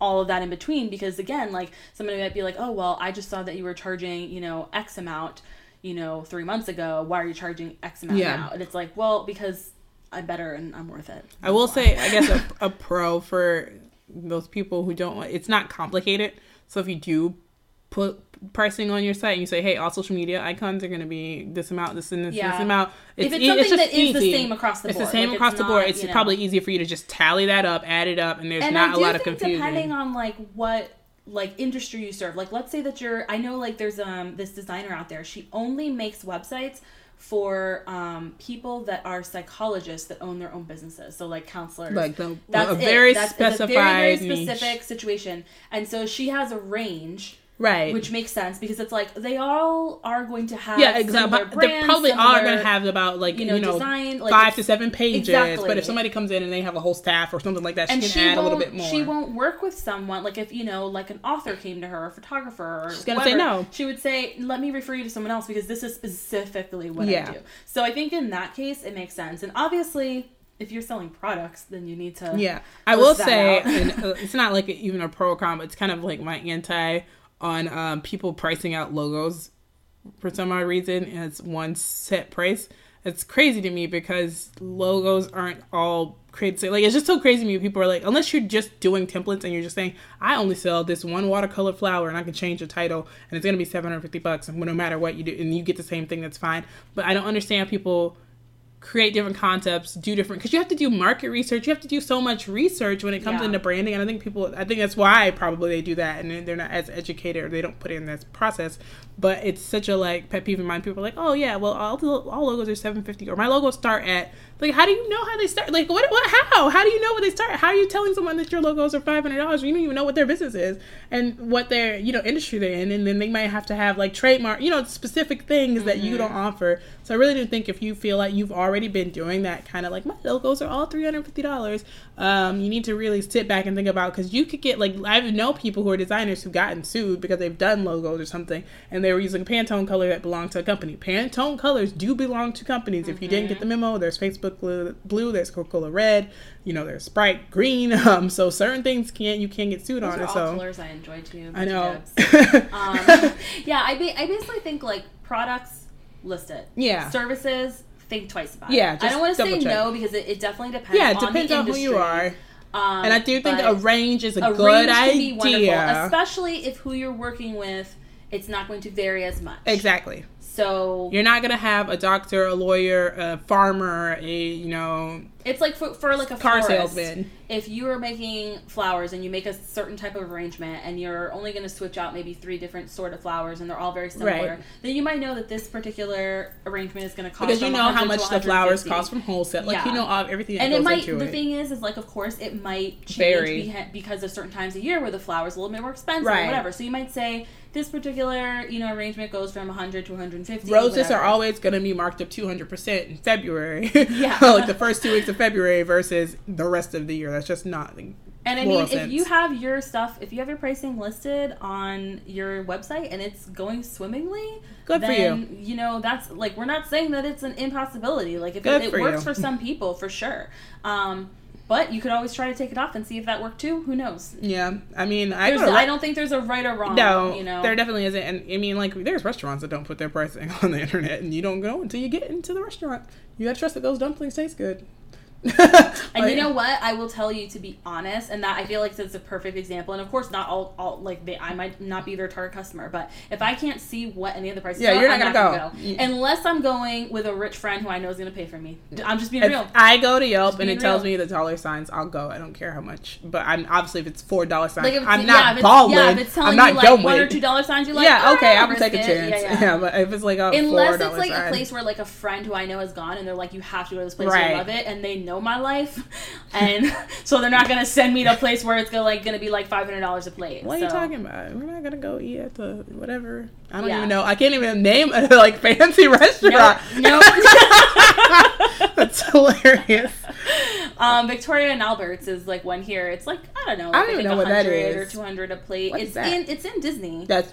all of that in between because, again, like, somebody might be like, oh, well, I just saw that you were charging, you know, X amount, you know, 3 months ago, why are you charging X amount now? And it's like, well, because I'm better and I'm worth it. I will say, I guess a pro for those people who don't want, it's not complicated. So if you do put pricing on your site and you say, hey, all social media icons are going to be this amount, this and this, this amount. If it's something it's the same across the board. It's the same across the board. It's probably easy for you to just tally that up, add it up, and there's not a lot of confusion. And I do think depending on, like, what... like, industry you serve. Like, let's say that I know, like, there's this designer out there. She only makes websites for people that are psychologists that own their own businesses. So, like, counselors. Like, that's a very specific situation. And so she has a range. Right. Which makes sense because it's like they all are going to have similar brands. They're probably all going to have about, like, design, like 5 to 7 pages. Exactly. But if somebody comes in and they have a whole staff or something like that, she can add a little bit more. She won't work with someone. Like, if, you know, like an author came to her or a photographer or she's going to say no. She would say, let me refer you to someone else because this is specifically what I do. So I think in that case, it makes sense. And obviously... if you're selling products, then you need to. Yeah, I will say, and it's not like even a pro or con, but it's kind of like my anti on people pricing out logos for some odd reason, and it's one set price. It's crazy to me because logos aren't all crazy. Like, it's just so crazy to me. People are like, unless you're just doing templates and you're just saying, I only sell this one watercolor flower and I can change the title and it's going to be $750 no matter what you do, and you get the same thing, that's fine. But I don't understand people. Create different concepts, do different... Because you have to do market research. You have to do so much research when it comes into branding. And I think that's why probably they do that. And they're not as educated or they don't put in this process. But it's such a, like, pet peeve in mind. People are like, oh, yeah, well, all logos are $750. Or my logos start at... Like, how do you know how they start? Like, what? How? How do you know where they start? How are you telling someone that your logos are $500 when you don't even know what their business is and what their, you know, industry they're in? And then they might have to have, like, trademark, you know, specific things that you don't offer. So I really do think if you feel like you've already been doing that kind of, like, my logos are all $350, you need to really sit back and think about, because you could get, like, I know people who are designers who've gotten sued because they've done logos or something and they were using Pantone color that belonged to a company. Pantone colors do belong to companies. If you didn't get the memo, there's Facebook blue, there's Coca-Cola red, you know, there's Sprite green, so certain things you can't get sued on. Those are all colors I enjoy too. I know. I basically think, like, products, list it. Yeah. Services, think twice about it. I don't want to say no because it definitely depends. Yeah, it depends on who you are. And I do think a range is a good idea, can be wonderful, especially if who you're working with, it's not going to vary as much. Exactly. So you're not going to have a doctor, a lawyer, a farmer, a, you know, It's like for like a car salesman. If you are making flowers and you make a certain type of arrangement and you're only going to switch out maybe 3 different sort of flowers and they're all very similar, right, then you might know that this particular arrangement is going to cost, because you know how much the flowers cost from wholesale. Like, you know everything that goes into it. And the thing is like, of course, it might change because of certain times a year where the flowers are a little bit more expensive or whatever. So you might say, this particular, you know, arrangement goes from $100 to $150. Roses are always going to be marked up 200% in February. Yeah. Like the first 2 weeks of February versus the rest of the year. That's just not like, and I mean, if you have your stuff, if you have your pricing listed on your website and it's going swimmingly, good then, for you. You know, that's like, we're not saying that it's an impossibility. Like if it works for some people, for sure. But you could always try to take it off and see if that worked too. Who knows? Yeah. I mean, I don't think there's a right or wrong. No, you know? There definitely isn't. And I mean, like, there's restaurants that don't put their pricing on the internet, and you don't go until you get into the restaurant. You got to trust that those dumplings taste good. And you know what? I will tell you, to be honest, and that I feel like that's a perfect example. And of course, not all like I might not be their target customer, but if I can't see what any of the prices are, you're not gonna go. Unless I'm going with a rich friend who I know is gonna pay for me. I'm just being real. I go to Yelp and it tells me the dollar signs. I'll go. I don't care how much. But I'm obviously, if it's $4 signs, like I'm not balling. Yeah, if it's telling you like $1 or $2 signs, you're like, yeah, okay, I'm gonna take a chance. Yeah, but if it's like unless it's like a place where like a friend who I know has gone and they're like, you have to go to this place, you love it, and they know my life, and so they're not gonna send me to a place where it's gonna be like $500 a plate. What are you talking about? We're not gonna go eat at the whatever. I don't even know. I can't even name a like fancy restaurant. No. That's hilarious. Victoria and Albert's is like one here. It's like, I don't know. Like, I don't even know what that is. Or $200 a plate. What it's in Disney. That's.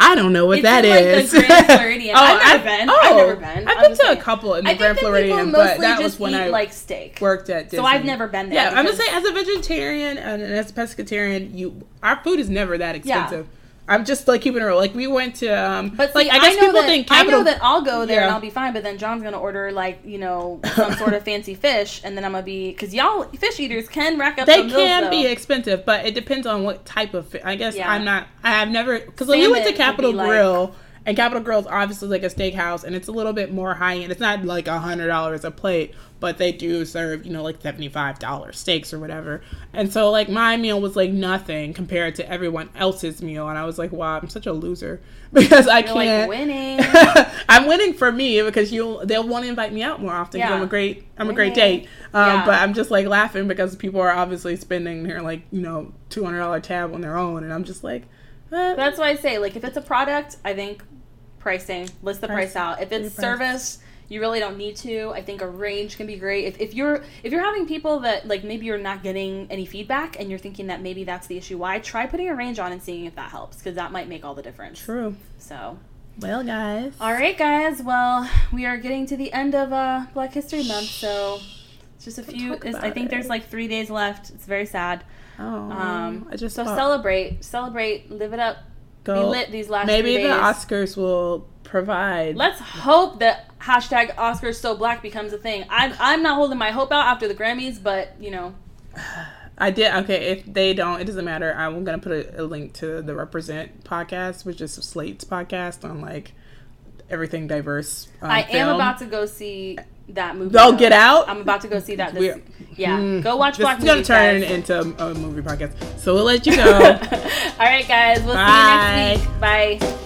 I don't know what that is. It's like the Grand Floridian. I've never been. I've been to a couple in the Grand Floridian, but that was when I like steak. Worked at Disney. So I've never been there. Yeah, I'm just saying, as a vegetarian and as a pescatarian, our food is never that expensive. Yeah. I'm just like keeping it real. Like we went to, but see, like I guess people think I know that I'll go there and I'll be fine, but then John's gonna order like some sort of fancy fish, and then I'm gonna be, because y'all fish eaters can rack up. They can be expensive, but it depends on what type of fish. I guess because when we went to Capital Grill, and Capital Grill is obviously like a steakhouse, and it's a little bit more high end. It's not like $100 a plate, but they do serve like $75 steaks or whatever. And so like my meal was like nothing compared to everyone else's meal, and I was like, wow, I'm such a loser because I can't. You're like winning. I'm winning for me because they'll want to invite me out more often because I'm a great date. But I'm just like laughing because people are obviously spending their like $200 tab on their own, and I'm just like. That's why I say like if it's a product, I think. Pricing. List the price out. If it's service, you really don't need to. I think a range can be great. If you're having people that like maybe you're not getting any feedback and you're thinking that maybe that's the issue, why try putting a range on and seeing if that helps, because that might make all the difference. True. So. Well, guys. All right, guys. Well, we are getting to the end of Black History Month, so it's just a few. I think there's like 3 days left. It's very sad. Oh. Celebrate, live it up. Go. Be lit these last maybe 3 days. The Oscars will provide. Let's hope that #OscarsSoBlack becomes a thing. I'm not holding my hope out after the Grammys, but I did. Okay, if they don't, it doesn't matter. I'm gonna put a link to the Represent podcast, which is Slate's podcast on like everything diverse. I am about to go see that movie. They'll get out. I'm about to go see that. Go watch Black History. It's gonna turn into a movie podcast. So we'll let you go. All right, guys. We'll see you next week. Bye.